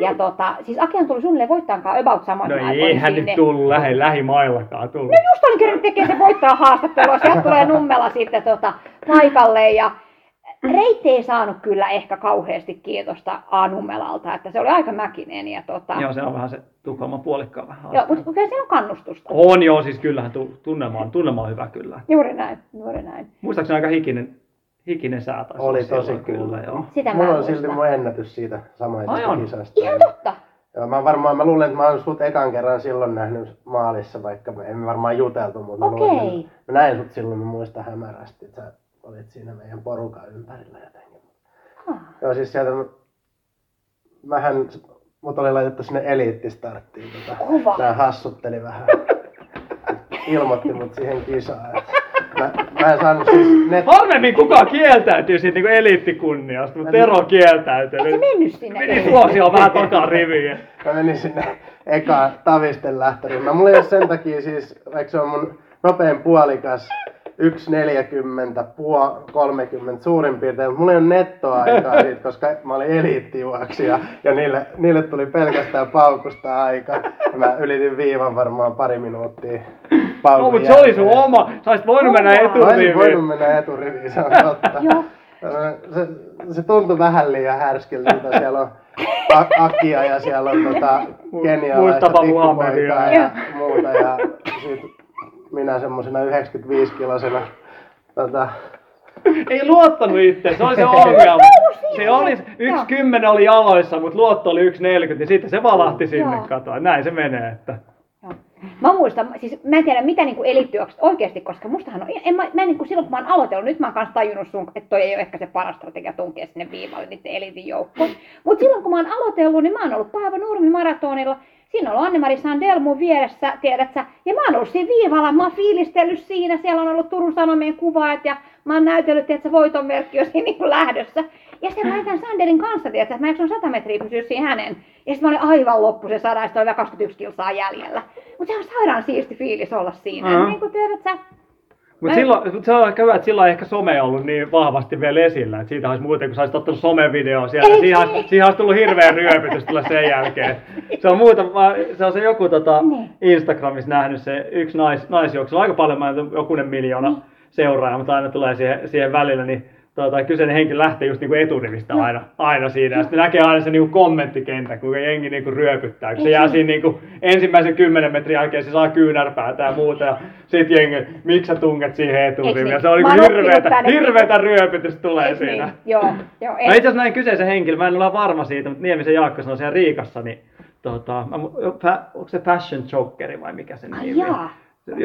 Ja tota, siis Aki on tullut suunnilleen voittaankaan about samoin aikoihin sinne. No eihän nyt tullut lähi, lähimaillakaan tullut. No just olin kerran tekee se voittaa haastattelua, sieltä tulee Nummela sitten tota, paikalle ja... Reitti ei saanut kyllä ehkä kauheasti kiitosta A. Nummelalta, että se oli aika mäkinen. Ja tota... Joo, se on vähän se Tukholman puolikkaan vähän. Joo, mutta kyllä se on kannustusta. On joo, siis kyllähän tunnelma on, tunnelma on hyvä kyllä. Juuri näin, juuri näin. Muistaakseni aika hikinen, hikinen sää taisi. Oli tosi kyllä, joo. Sitä Mulla on muista. silti mun ennätys siitä samaisesta kisasta. Ihan totta. Joo, mä, varmaan, mä luulen, että mä oon sut ekan kerran silloin nähnyt maalissa, vaikka me emme varmaan juteltu, mutta okay. mä, luulen, mä näin sut silloin, mä muistan hämärästi. Että... olit siinä meidän porukan ympärillä jotenkin. Hmm. Joo, siis sieltä mähän, mut oli laitettu sinne eliittistarttiin, tota, nää hassutteli vähän, ilmoitti mut siihen kisaan. Mä, mä en saanut siis net... Harvemmin kukaan kieltäytyy siitä niinku eliittikunniasta, mut Tero kieltäytyy. Et sä mennyt sinne? Meni suosioon vähän takariviin. Mä menin sinne eka tavisten lähtöryhmään. Mulla ei oo sen takia siis, vaikka se on mun nopein puolikas, yksi neljäkymmentä, kolmekymmentä suurin piirtein, mutta mulla ei ole nettoaikaa siitä, koska mä olin eliittijuoksija ja niille, niille tuli pelkästään paukusta aika. Mä ylitin viivan varmaan pari minuuttia paukun. No, mutta se oli sun oma, sä olisit voinut mennä eturiviin. Mä olisin voinut mennä eturiviin, se on totta. Se, se tuntui vähän liian härskiltä, mitä siellä on Akia ja siellä on tota kenialaista tikkupoikaa ja muuta. Ja sit, minä semmosena yhdeksänkymmentäviisi kiloisena tota... Ei luottanut itse, se oli se ongelma. Se oli yksi kymmenen oli jaloissa, mutta luotto oli yksi neljäkymmentä, niin sitten se valahti sinne katoa. Näin se menee, että... Joo. Mä muistan, siis mä en tiedä mitä niinku elittyöksistä oikeesti, koska mustahan on, en mä, mä en niinku silloin kun mä oon aloitellut, nyt mä oon kanssa tajunnut sun, että toi ei oo ehkä se paras strategia tunkea sinne viivalle niitten elitin joukkoon. Mut silloin kun mä oon aloitellut, niin mä oon ollut Paavo Nurmi-maratonilla. Siinä on ollut Anne-Mari Sandell mun vieressä, tiedät sä, ja mä oon ollut siinä viivalla, mä oon fiilistellyt siinä, siellä on ollut Turun Sanomien kuvaajat ja mä oon näytellyt, tiedät sä, voitonmerkki jo siinä niinku lähdössä. Ja sitten mä olin tämän Sandelin kanssa, tiedät sä, että mä eikö sata metriä pysyä siinä hänen. Ja sitten mä olin aivan loppu se sada, ja sitten oli vielä kaksikymmentäyksi kilsaa jäljellä. Mut se on sairaan siisti fiilis olla siinä, mm-hmm. Niin kuin tiedät sä. Mut silloin, se on hyvä, että silloin ei ehkä some ollut niin vahvasti vielä esillä, että siitä olisi muuten, kun sä olisit ottanut somevideoa siellä, ei, siihen, ei. Siihen olisi tullut hirveä ryöpytys tulla sen jälkeen. Se on muuta, se on se joku tota, Instagramissa nähnyt se yksi nais, naisjuoksija, aika paljon, mä jokunen miljoona seuraaja, mutta aina tulee siihen, siihen välillä, niin tota, kyseinen henkilö lähtee just niinku eturivistä aina, aina siinä, ja sitten näkee aina se niinku kommenttikenttä, kuinka jengi niinku ryöpyttää, kun se jää siinä niinku ensimmäisen kymmenen metrin jälkeen, se saa kyynärpäätä ja muuta, ja sit jengi, miksi sä tunget siihen eturiviin, ja se on niinku hirveetä, hirveetä ryöpytys tulee Eks siinä. Niin? Joo, joo, mä itse asiassa näin kyseisen henkilö, mä en ole varma siitä, mutta Niemisen Jaakko sanoi siellä Riikassa, niin tota, onko se Fashion Jokeri vai mikä se nimi on? Okay.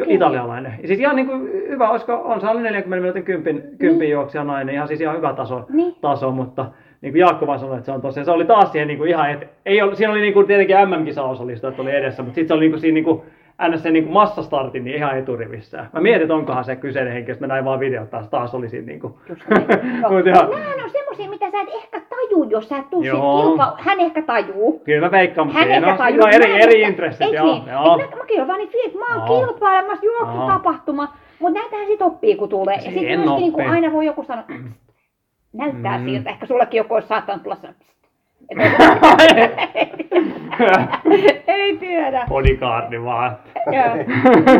Italialainen. Ja siis ihan niin kuin hyvä, olisiko, on se alle neljänkymmenen minuutin kympin, kympin niin. Juoksija nainen, ihan siis ihan hyvä taso, niin. taso mutta niin kuin Jaakko vaan sanoi, että se on tosiaan, se oli taas siihen niin kuin ihan, et, ei ole, siinä oli niin kuin tietenkin M M-kisaosallistujat oli edessä, mutta sitten se oli niin kuin siinä niin kuin, ns. Niin kuin massastartin niin ihan eturivissä. Mä mietin, että onkohan se kyseinen henkilö, jos mä näin vaan videot taas, taas oli siinä niin kuin. Mut ihan... Nämä on semmosia, mitä sä et ehkä tajuu, jos sä et tuu siitä kilpaa. Hän ehkä tajuu. Kyllä mä veikkaan, mutta siinä on, tajuu. on eri, eri, eri intressit. Eikö niin? Mä, mäkin olen vaan niin fiil, että mä oon kilpailemassa juoksutapahtuma, mutta näitähän sit oppii kun tulee. Siin ja sit myöskin niin kuin aina voi joku sanoa, näyttää mm. siltä. Ehkä sullekin joku olisi saattanut tulla sanoa. Ei tiedä. Bodyguardi vaan.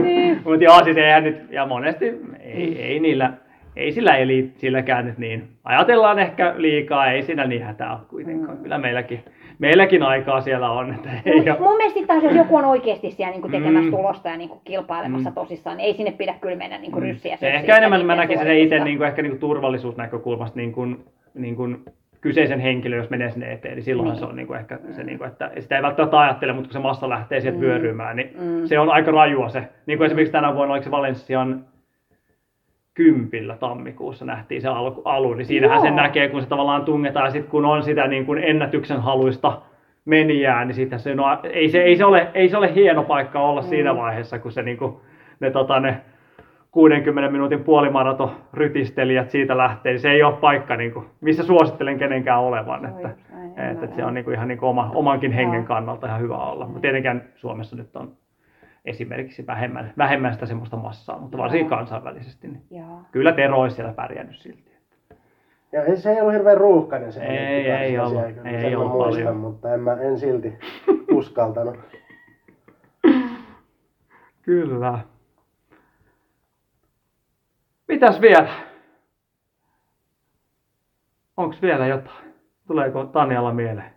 Niin. Mutta joo, siis eihän nyt, ja monesti ei, ei niillä, ei sillä eli silläkään nyt niin. Ajatellaan ehkä liikaa, ei siinä niin hätää ole kuitenkaan. Mm. Kyllä meilläkin, meilläkin aikaa siellä on. Että ei mun, mun mielestä taas, jos joku on oikeasti siellä niin kuin tekemässä mm. tulosta ja niin kuin kilpailemassa mm. tosissaan, niin ei sinne pidä kyllä mennä niin kuin ryssiä. Se ehkä enemmän mä näkisin sen itse niin kuin, ehkä niin kuin turvallisuusnäkökulmasta niin kuin, niin kuin kyseisen henkilön, jos menee sinne eteen, niin silloinhan niin. se on niinku ehkä se, niinku, että sitä ei välttämättä ajattele, mutta kun se massa lähtee sieltä mm. vyörymään, niin mm. se on aika rajua se. Niin kuin esimerkiksi tänä vuonna, oliko se Valenssian kympillä tammikuussa nähtiin se alku, alu, niin siinähän Joo. sen näkee, kun se tavallaan tungetaan, ja sitten kun on sitä niin kuin ennätyksen haluista menijää, niin sitten se, no, ei, se, ei, se ole, ei se ole hieno paikka olla mm. siinä vaiheessa, kun se niinku, ne, tota, ne kuudenkymmenen minuutin puolimaraton rytistelijät siitä lähtee, niin se ei ole paikka, niin kuin, missä suosittelen kenenkään olevan. Että, että, että se on niin kuin, ihan niin kuin oma, omankin hengen kannalta ihan hyvä olla. Mutta tietenkään Suomessa nyt on esimerkiksi vähemmän, vähemmän sitä semmoista massaa, mutta varsinkin kansainvälisesti. Niin kyllä Tero olisi siellä pärjännyt silti. Ja se ei ollut hirveän ruuhkainen se. Ei, ei, ei ollut, ei, ei ollut muistan, paljon. Mutta en, mä, en silti uskaltanut. Kyllä. Mitäs vielä? Onko vielä jotain? Tuleeko Tanjalla mieleen?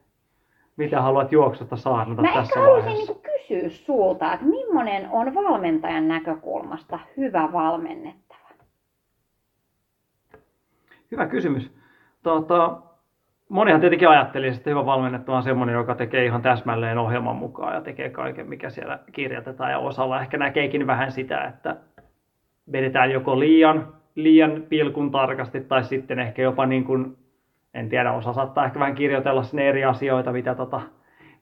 Mitä haluat juoksusta saarnata tässä vaiheessa? Mä ehkä haluaisin niinku kysyä sulta, että millainen on valmentajan näkökulmasta hyvä valmennettava? Hyvä kysymys. Tuota, monihan tietenkin ajattelisi, että hyvä valmennettava on semmoinen, joka tekee ihan täsmälleen ohjelman mukaan ja tekee kaiken, mikä siellä kirjoitetaan, ja osalla ehkä näkeekin vähän sitä, että vedetään joko liian, liian pilkun tarkasti tai sitten ehkä jopa niin kuin, en tiedä, osa saattaa ehkä vähän kirjoitella sinne eri asioita, mitä, tota,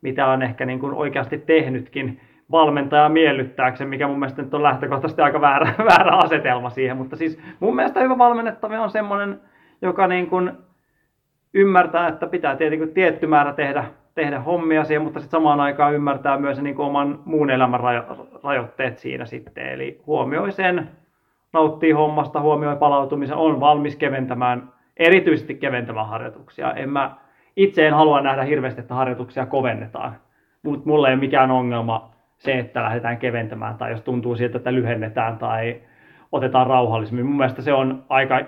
mitä on ehkä niin kuin oikeasti tehnytkin valmentaja miellyttääkseen, mikä mun mielestä nyt on lähtökohtaisesti aika väärä, väärä asetelma siihen, mutta siis mun mielestä hyvä valmennettava on semmoinen, joka niin kuin ymmärtää, että pitää tietenkin tietty määrä tehdä, tehdä hommia siihen, mutta sitten samaan aikaan ymmärtää myös niin kuin oman muun elämän rajo- rajoitteet siinä sitten, eli huomioi sen, nauttii hommasta, huomioi palautumisen, on valmis keventämään, erityisesti keventämään harjoituksia. En mä, itse en halua nähdä hirveästi, että harjoituksia kovennetaan, mutta mulle ei ole mikään ongelma se, että lähdetään keventämään tai jos tuntuu siltä, että lyhennetään tai otetaan rauhallisemmin. Mun mielestä se on aika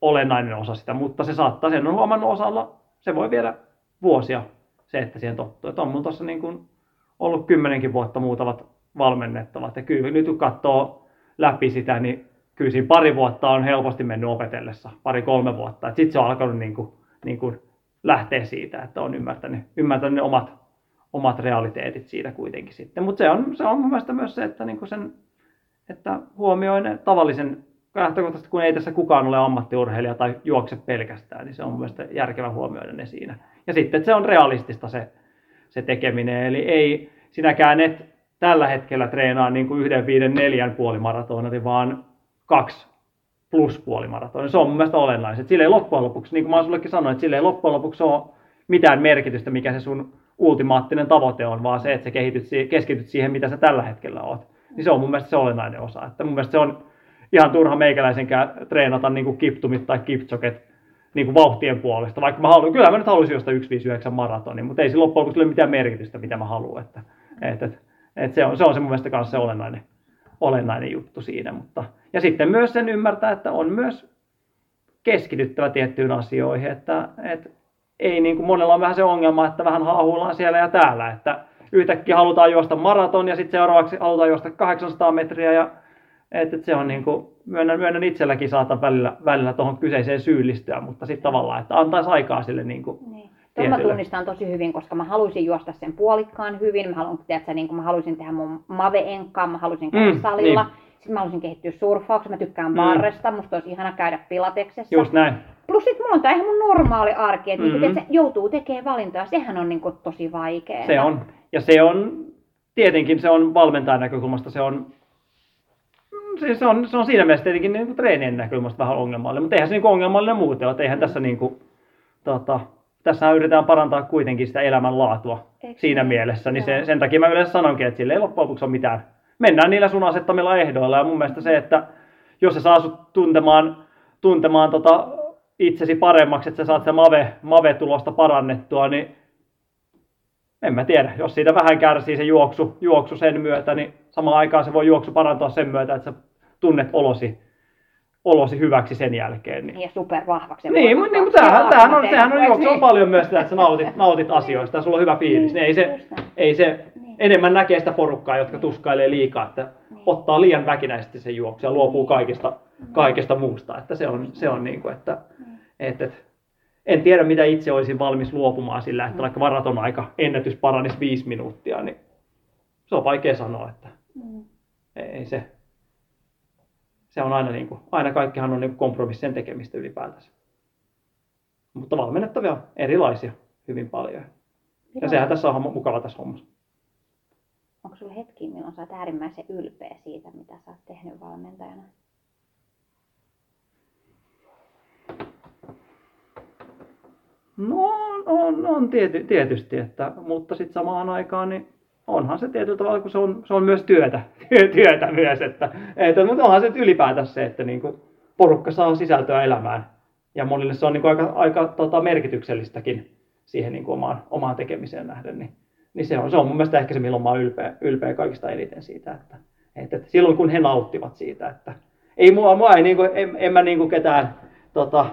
olennainen osa sitä, mutta se saattaa, sen on huomannut osalla, se voi viedä vuosia se, että siihen tottuu. Et on mun tuossa niin kun ollut kymmenenkin vuotta muutamat valmennettavat ja kyllä nyt kun katsoo läpi sitä, niin kyllä siinä pari vuotta on helposti mennyt opetellessa, pari-kolme vuotta. Sitten se on alkanut niin kuin, niin kuin lähteä siitä, että on ymmärtänyt, ymmärtänyt ne omat, omat realiteetit siitä kuitenkin sitten. Mutta se on, se on mun mielestä myös se, että, niin kuin sen, että huomioi ne tavallisen lähtökohtaisesti, kun ei tässä kukaan ole ammattiurheilija tai juokse pelkästään, niin se on mun mielestä järkevä huomioida ne siinä. Ja sitten, että se on realistista se, se tekeminen, eli ei sinäkään et tällä hetkellä treenaa niin kuin yhden, viiden, neljän puolimaratonin, vaan kaksi plus puolimaratonia. Se on mun mielestä olennaiset. Sillä ei loppujen lopuksi, niin kuin mä sullekin sanoin, että sillä ei loppujen lopuksi ole mitään merkitystä, mikä se sun ultimaattinen tavoite on, vaan se, että sä kehityt, keskityt siihen, mitä sä tällä hetkellä oot. Niin se on mun mielestä se olennainen osa. Että mun mielestä se on ihan turha meikäläisenkään treenata niin kuin kiptumit tai kipchoget niin kuin vauhtien puolesta. Vaikka mä haluan, kyllä mä nyt haluaisin jostain yksi viisikymmentäyhdeksän maratonia, mutta ei sillä loppujen lopuksi ole mitään merkitystä, mitä mä haluan. Että, et, et, et se, on, se on se mun mielestä myös se olennainen. olennainen juttu siinä, mutta ja sitten myös sen ymmärtää, että on myös keskityttävä tiettyyn asioihin, että, että ei niin kuin monella on vähän se ongelma, että vähän haahuillaan siellä ja täällä, että yhtäkkiä halutaan juosta maraton ja sitten seuraavaksi halutaan juosta kahdeksansataa metriä ja että se on niin kuin, myönnän, myönnän itselläkin saatan välillä, välillä tuohon kyseiseen syyllistyä, mutta sitten tavallaan, että antaisi aikaa sille niin kuin niin. Tuon mä tunnistan tosi hyvin, koska mä halusin juosta sen puolikkaan hyvin, mä, haluan, tiedätkö, niin mä halusin tehdä mun mave-enkkaan, mä halusin käydä mm, salilla, niin. Sitten mä halusin kehittyä surfauksessa, mä tykkään barresta, mm. musta olisi ihana käydä pilateksessa. Just näin. Plus sit mulla on tää ihan mun normaali arki, että mm-hmm. niin, joutuu tekemään valintoja, sehän on niin kuin tosi vaikeaa. Se on, ja se on, tietenkin se on valmentajan näkökulmasta, se on, se on, se on siinä mielessä tietenkin niin kuin treenien näkökulmasta vähän ongelmallinen, mutta eihän se niin kuin ongelmallinen muuten, että eihän mm. tässä niin kuin, tota, tässä yritetään parantaa kuitenkin sitä elämänlaatua Eikö. siinä mielessä, niin sen, sen takia mä yleensä sanonkin, että sille ei loppujen lopuksi ole mitään. Mennään niillä sun asettamilla ehdoilla ja mun mielestä se, että jos sä saa sut tuntemaan, tuntemaan tota itsesi paremmaksi, että sä saat se mave, mave-tulosta parannettua, niin en mä tiedä. Jos siitä vähän kärsii se juoksu, juoksu sen myötä, niin samaan aikaan se voi juoksu parantua sen myötä, että sä tunnet olosi. olosi hyväksi sen jälkeen. Niin. Ja supervahvaksi. Niin, mutta niin, tämähän on, sehän on juoksu on paljon myös sitä, että sä nautit, nautit asioista ja sulla on hyvä fiilis. Niin, ei se, ei se niin. Enemmän näkee sitä porukkaa, jotka tuskailee liikaa, että niin. Ottaa liian väkinäisesti sen juoksu ja luopuu kaikesta, kaikesta muusta. Että se on, se on niin kuin, että, niin. että, että en tiedä mitä itse olisin valmis luopumaan sillä, että vaikka maraton aika ennätys paranisi viisi minuuttia, niin se on vaikea sanoa, että niin. ei se... Se on aina, niin kuin, aina kaikkihan on niin kompromissien tekemistä ylipäätänsä. Mutta valmennettavia on erilaisia hyvin paljon. Joo. Ja sehän tässä on mukava tässä hommassa. Onko sulla hetki, milloin sä oot äärimmäisen ylpeä siitä, mitä sä oot tehnyt valmentajana? No on, on tiety, tietysti, että, mutta sitten samaan aikaan niin onhan se tietyllä tavalla, kun se on, se on myös työtä, työtä myös, että, että, mutta onhan se ylipäätään se, että niin kuin porukka saa sisältöä elämään ja monille se on niin kuin aika, aika tota, merkityksellistäkin siihen niin kuin omaan, omaan tekemiseen nähden, niin, niin se, on, se on mun mielestä ehkä se, milloin mä oon ylpeä, ylpeä kaikista eniten siitä, että, että, että silloin kun he nauttivat siitä, että ei mua, mua ei, niin kuin, en, en mä niin kuin ketään tota,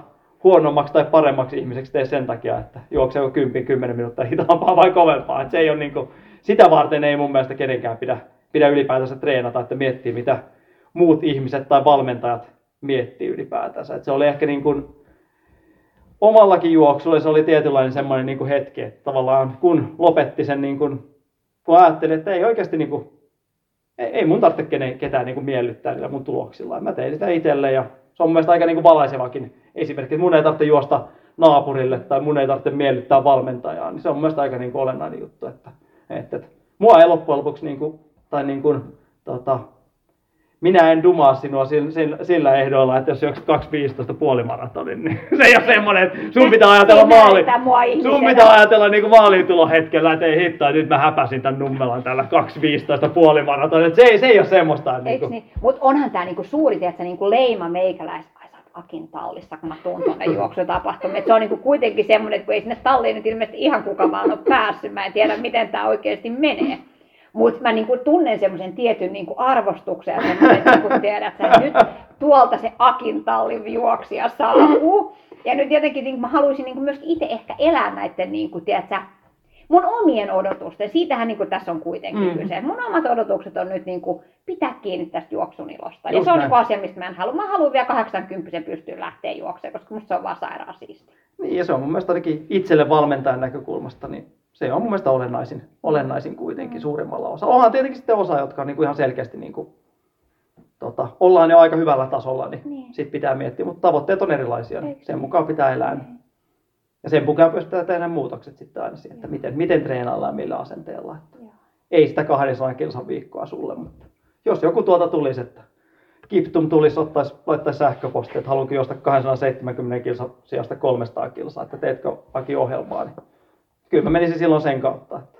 huonommaksi tai paremmaksi ihmiseksi tee sen takia, että juokseeko kymmenen minuuttia hitaampaa vai kovempaa, että se ei ole niin kuin, sitä varten ei mun mielestä kenenkään pidä, pidä ylipäätänsä treenata, että miettii mitä muut ihmiset tai valmentajat miettii ylipäätänsä. Et se oli ehkä niin kuin omallakin juoksulla se oli tietynlainen semmoinen niin kuin hetki, että tavallaan kun lopetti sen, niin kuin, kun ajattelin, että ei oikeasti, niin kuin, ei, ei mun tarvitse ketään niin kuin miellyttää niillä mun tuloksilla. Mä tein sitä itselle ja se on mun mielestä aika niin kuin valaisevakin esimerkki, että mun ei tarvitse juosta naapurille tai mun ei tarvitse miellyttää valmentajaa, niin se on mun mielestä aika niin kuin olennainen juttu, että, että, että mua ei loppujen lopuksi, niin kuin, tai niin kuin, tota, minä en dumaa sinua sillä, sillä ehdoilla, että jos juokset kaksi viisitoista puolimaratonin, niin se ei ole semmoinen, että sun pitää ajatella maaliin. Sun pitää ajatella niin maaliintulon hetkellä, että ei hittaa, nyt mä häpäsin tämän Nummelan tällä kaksi viisitoista puolimaratonin. Se, se ei ole semmoista. Niin niin? Mutta onhan tämä niinku suuri tietysti, niinku leima meikäläistä. Akin tallissa, kun mä tuun tuonne juoksutapahtumaan. Et se on niinku kuitenkin semmoinen, että kun ei sinne talliin nyt ilmeisesti ihan kuka vaan ole päässyt. Mä en tiedä, miten tää oikeesti menee. Mutta mä niinku tunnen semmoisen tietyn niinku arvostuksen, että kun tiedät, että nyt tuolta se Akin tallin juoksija saapuu. Ja nyt jotenkin niinku mä haluaisin niinku myös itse ehkä elää näiden niinku, tiedätkö, mun omien odotusten. Siitähän niinku tässä on kuitenkin mm. kyse. Mun omat odotukset on nyt niinku pitää kiinni tästä juoksun ilosta. Just ja se on niinku asia, mistä mä en halua. Mä haluan vielä kahdeksankymmentä pystyyn lähteä juoksemaan, koska musta se on vaan sairaan siistiä. Niin, ja se on mun mielestä ainakin itselle valmentajan näkökulmasta, niin se on mun mielestä olennaisin, olennaisin kuitenkin mm. suurimmalla osalla. Onhan tietenkin sitten osa, jotka on niinku ihan selkeästi niinku, tota, ollaan jo aika hyvällä tasolla, niin, niin. Sit pitää miettiä. Mutta tavoitteet on erilaisia, niin sen mukaan pitää elää. Niin. Ja sen mukaan pystytään tehdä muutokset sitten aina siihen, että miten, miten treenaillaan ja millä asenteella. Joo. Ei sitä kahdensadan kilsan viikkoa sulle, mutta jos joku tuolta tulisi, että Kiptum tulisi, ottaisi, laittaisi sähköpostia, että haluankin juosta kaksisataaseitsemänkymmentä kilsan sijasta kolmesataa kilsaa, että teetkö Aki ohjelmaa, niin kyllä mä menisin silloin sen kautta, että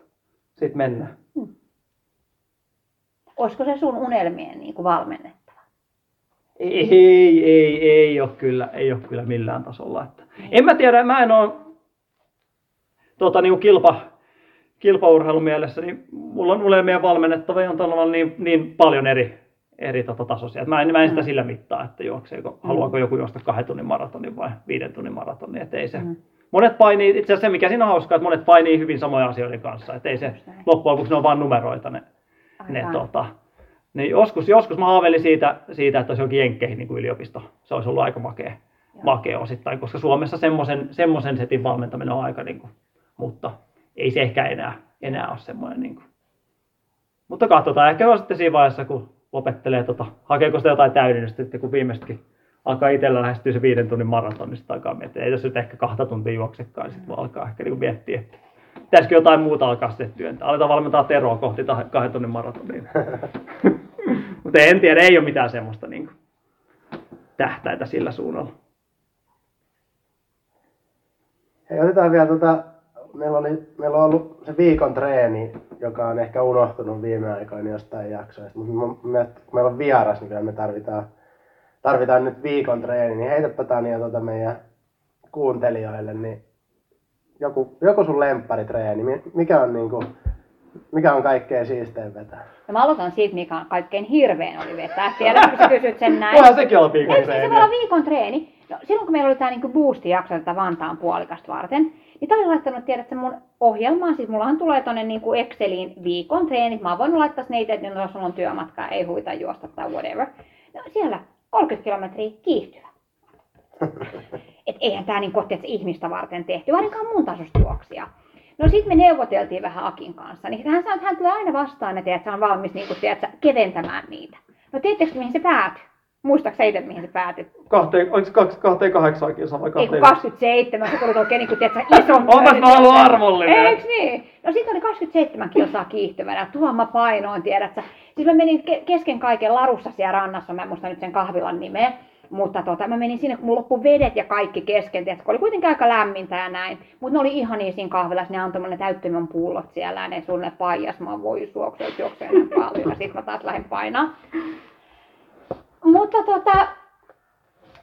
sitten mennään. Hmm. Olisiko se sun unelmien niin kuin valmennettava? Ei, ei, ei, ei ole kyllä, ei ole kyllä millään tasolla. Että en mä tiedä, mä en oo tuota, niin kilpa, kilpaurheilun mielessä, niin mulla on unelmia valmennettavia on tavallaan niin, niin paljon eri, eri tota, tasoisia. Et mä en, mä en sitä sillä mittaa, että juokseeko, haluaako joku juosta kahden tunnin maratonin vai viiden tunnin maratonin. Et ei se. Monet painii, itse asiassa se mikä siinä on hauskaa, että monet painii hyvin samoja asioiden kanssa. Et ei se loppujen lopuksi, ne on vaan numeroita ne, ne tota. Niin joskus, joskus mä haaveilin siitä, siitä, että olisi jokin jenkkeihin niin kuin yliopisto. Se olisi ollut aika makea. Makea osittain, koska Suomessa semmoisen, semmoisen setin valmentaminen on aika, niin kuin, mutta ei se ehkä enää, enää ole semmoinen. Niin kuin. Mutta katsotaan, ehkä on sitten siinä vaiheessa, kun lopettelee, tota, hakeeko sitä jotain täydennystä, kun viimeistäkin alkaa itsellä lähestyä se viiden tunnin maraton, niin sitten alkaa miettiä, ei tässä nyt ehkä kahta tuntia juoksekaan, niin sitten alkaa ehkä niin kuin miettiä, että pitäisikö jotain muuta alkaa sitten työntää. Aletaan valmentaa Teroa kohti kahden tunnin maratonia. Mutta en tiedä, ei ole mitään semmoista niin kuin tähtäitä sillä suunnalla. Hei, otetaan vielä, tota, meillä, oli, meillä on ollut se viikon treeni, joka on ehkä unohtunut viime aikoina jostain jaksoista, mutta me, kun meillä on vieras, niin kyllä me tarvitaan, tarvitaan nyt viikon treeni, niin heitäpä Tanja tuota meidän kuuntelijoille, niin joku, joku sun lempparitreeni, mikä on, niin kuin, mikä on kaikkein siistein vetää? No mä aloitan siitä, mikä on kaikkein hirveän oli vetää, tiedätkö sä kysyt sen näin? Voihan sekin olla viikon treeni. Ei, se voi olla viikon treeni. No, silloin kun meillä oli tämä niinku boosti-jakso tätä Vantaan puolikasta varten, niin tämä oli laittanut tiedätkö mun ohjelmaan, siis mullahan tulee tuonne niinku Exceliin viikon treenit, mä oon voinut laittaa sinne itse, että jos sulla on työmatkaa, ei huita juosta tai whatever. No siellä kolmekymmentä kilometriä kiihtyvä. Et eihän tämä niinku, ihmistä varten tehty, ainakaan mun tasosta juoksia. No sit me neuvoteltiin vähän Akin kanssa, niin hän sanoi, että hän tulee aina vastaan, että hän on valmis niinku, tiedätkö, keventämään niitä. No tiedättekö mihin se päätyy? Muistatko sä itse, mihin se päätyi? Oliko se kaksikymmentäkahdeksan kilsaa vai kaksikymmentäyhdeksän? Ei kun kaksikymmentäseitsemän, se tuli oikein niin ison pöydä. Olet mä ollut arvollinen! Eiks niin? No sit oli kaksikymmentäseitsemän kilsaa kiihtyvänä, tuohon mä painoin, tiedätkö? Siis mä menin kesken kaiken larussa siellä rannassa, mä en muista nyt sen kahvilan nimeä. Mutta tota, mä menin sinne, kun mulla loppui vedet ja kaikki kesken, tiedätkö? Oli kuitenkin aika lämmintä ja näin. Mutta ne oli ihania siinä kahvilassa, ne antoi ne täyttömän pullot siellä ja ne sulle paijas. Mä voi suoksia, että juoksee näin paljon ja sit mä taas lähden painaa. Mutta tota,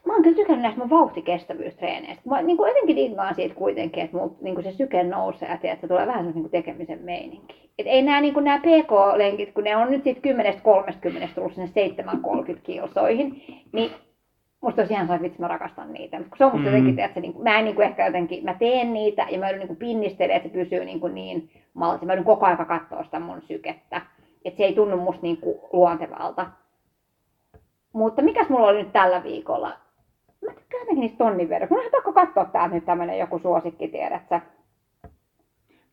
mä oon kyllä tykännyt näistä mun vauhtikestävyystreeniistä. Mä niin jotenkin diggaan siitä kuitenkin, että mun niin se syke nousee ja tiedät, että tulee vähän semmoinen niin tekemisen meininki. Et ei nää, niin nämä pk-lenkit, kun ne on nyt siitä kymmenestä kolmeenkymmeneen tullut sinne seitsemän kolmekymmentä kilsoihin, niin musta olisi ihan saa, että vitsi mä rakastan niitä. Kun se on musta jotenkin, mm. että niin, mä en niin ehkä jotenkin, mä teen niitä ja mä joudun niin pinnistelemaan, että se pysyy niin, niin maltissa. Mä joudun koko ajan katsoa sitä mun sykettä. Että se ei tunnu musta niin luontevalta. Mutta mikäs mulla oli nyt tällä viikolla? Mä tykkään jotenkin niistä tonnin verran. Mun on pakko katsoa täältä nyt tämmönen joku suosikki, tiedät sä.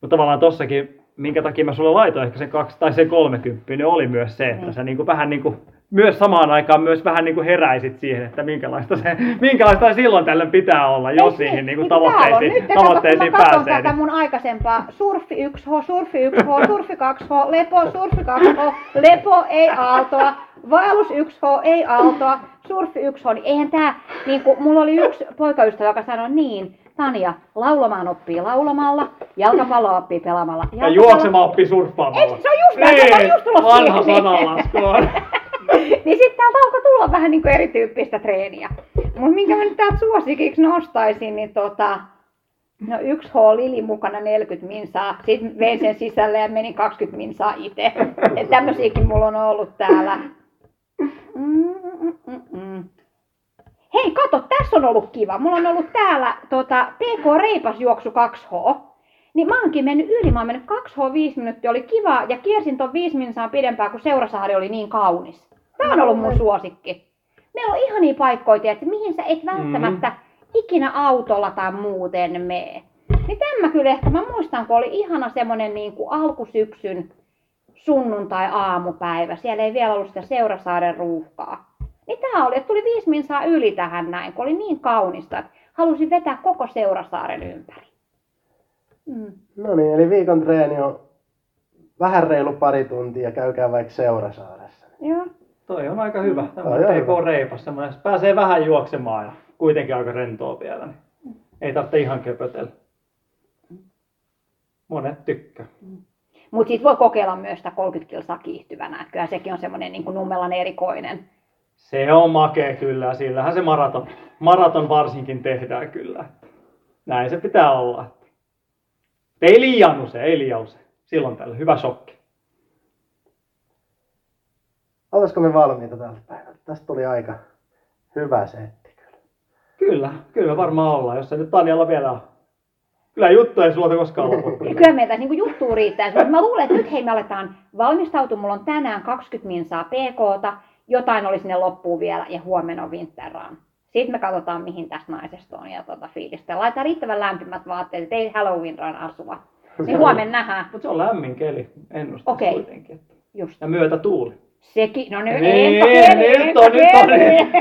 No tavallaan tossakin, minkä takia mä sulle laitoin ehkä sen kaksi tai sen kolmekymmentä, niin oli myös se, että niin. Sä niinku vähän niinku myös samaan aikaan myös vähän niin kuin heräisit siihen, että minkälaista se, minkälaista silloin tällöin pitää olla, jos siihen niin kuin tavoitteisiin, nyt, tavoitteisiin mä pääsee. Nyt katson tätä mun aikaisempaa, surfi yksi H, surfi yksi H, surfi kaksi H, lepo, surfi kaksi H, lepo, ei aaltoa, vaellus yksi H, ei aaltoa, surfi yksi H, niin eihän tää, niin kuin mulla oli yksi poikaystävä, joka sanoi niin, Tanja, laulamaan oppii laulamalla, jalkapalloa oppii pelaamalla. Jalkapallo... Ja juoksemaan oppii surffaamalla. Eikö se on just näin, niin, se on just tulossa vanha siihen. Vanha sananlaskuun. Niin sitten täältä alkoi tulla vähän niin kuin erityyppistä treeniä. Mutta minkä mä nyt täältä suosikiksi nostaisin, niin tota... No yksi H Lili mukana neljäkymmentä minsaa, sitten vein sen sisälle ja menin kaksikymmentä minsaa itse. Et tämmösiäkin mulla on ollut täällä. Mm-mm-mm. Hei, kato, tässä on ollut kiva. Mulla on ollut täällä tota, P K-reipasjuoksu kaksi H. Niin mä oonkin mennyt yli, mä oon mennyt kaksi H viisi minuuttia, oli kiva ja kiersin ton viisi minsaa pidempään, kun Seurasaari oli niin kaunis. Tää on ollut mun suosikki. Meillä on ihania paikkoja, että mihin sä et välttämättä ikinä autolla tai muuten mee. Niin tämän mä kyllä ehkä, mä muistan, kun oli ihana semmonen niin kuin alkusyksyn sunnuntai-aamupäivä. Siellä ei vielä ollut sitä Seurasaaren ruuhkaa. Niin tää oli, että tuli viisi minsaa yli tähän näin, kun oli niin kaunista, että halusin vetää koko Seurasaaren ympäri. Mm. No niin, eli viikon treeni on vähän reilu pari tuntia, käykää vaikka Seurasaaressa. Joo. Toi on aika hyvä, tämmöinen P K-reipas, semmoinen, pääsee vähän juoksemaan ja kuitenkin aika rentoa vielä, niin mm. ei tarvitse ihan köpötellä. Monet tykkää. Mm. Mutta sit voi kokeilla myös sitä kolmekymmentä kilsaa kiihtyvänä, että kyllä sekin on semmoinen niin kuin Nummelan erikoinen. Se on makea kyllä, sillähän se maraton, maraton varsinkin tehdään kyllä. Näin se pitää olla. Ei liian usein, ei liian usein. Silloin tällä hyvä shokki. Olisiko me valmiita tältä päivältä? Tästä tuli aika hyvä setti kyllä. Kyllä, kyllä varmaan ollaan, jos se nyt Tanjalla vielä on. Kyllä juttu ei sulta koskaan lopu. Kyllä meitä niinku juttua riittäisi, mutta mä luulen, että nyt hei me aletaan valmistautua. Mulla on tänään kaksikymmentä minsaa P K:ta, jotain oli sinne loppuun vielä ja huomenna on Winterrun. Sitten me katsotaan, mihin tässä naisesta on ja tuota fiilistä. Laitetaan riittävän lämpimät vaatteet, ettei Halloween Run asua. Niin huomenna nähdään. Mutta se on lämmin keli ennustus okay. Kuitenkin. Just. Ja myötä tuuli. Sekin, no nyt niin, nyt on, nyt on,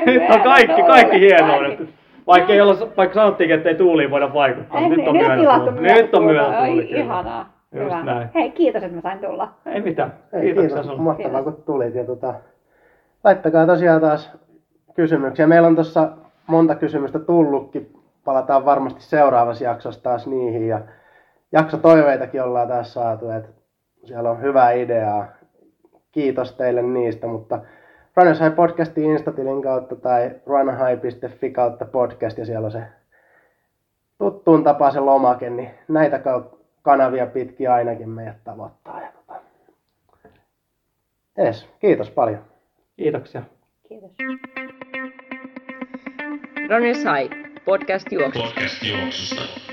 nyt on kaikki, kaikki hienoa. Vaikka, ei olla, vaikka sanottiinkin, ettei tuuliin voida vaikuttaa, ei, nyt, nyt on myötä tuuli. Nyt on myötä tuuli. Ihanaa. Just näin. Hei, kiitos, että mä sain tulla. Ei mitään. Kiitoksia sinulle. Mahtavaa, kun tulit. Laittakaa tosiaan taas kysymyksiä. Meillä on tuossa monta kysymystä tullutkin. Palataan varmasti seuraavassa jaksossa taas niihin. Ja jaksotoiveitakin ollaan taas saatu. Et siellä on hyvää ideaa. Kiitos teille niistä. Mutta Runner's High podcastin Instatilin kautta tai runhigh piste fi kautta podcast. Ja siellä on se tuttuun tapaan se lomake. Niin näitä kanavia pitkin ainakin meidät tavoittaa. Ees, kiitos paljon. Kiitoksia. Kiitos. Runner's High, podcast juoksusta. Podcast juoksusta.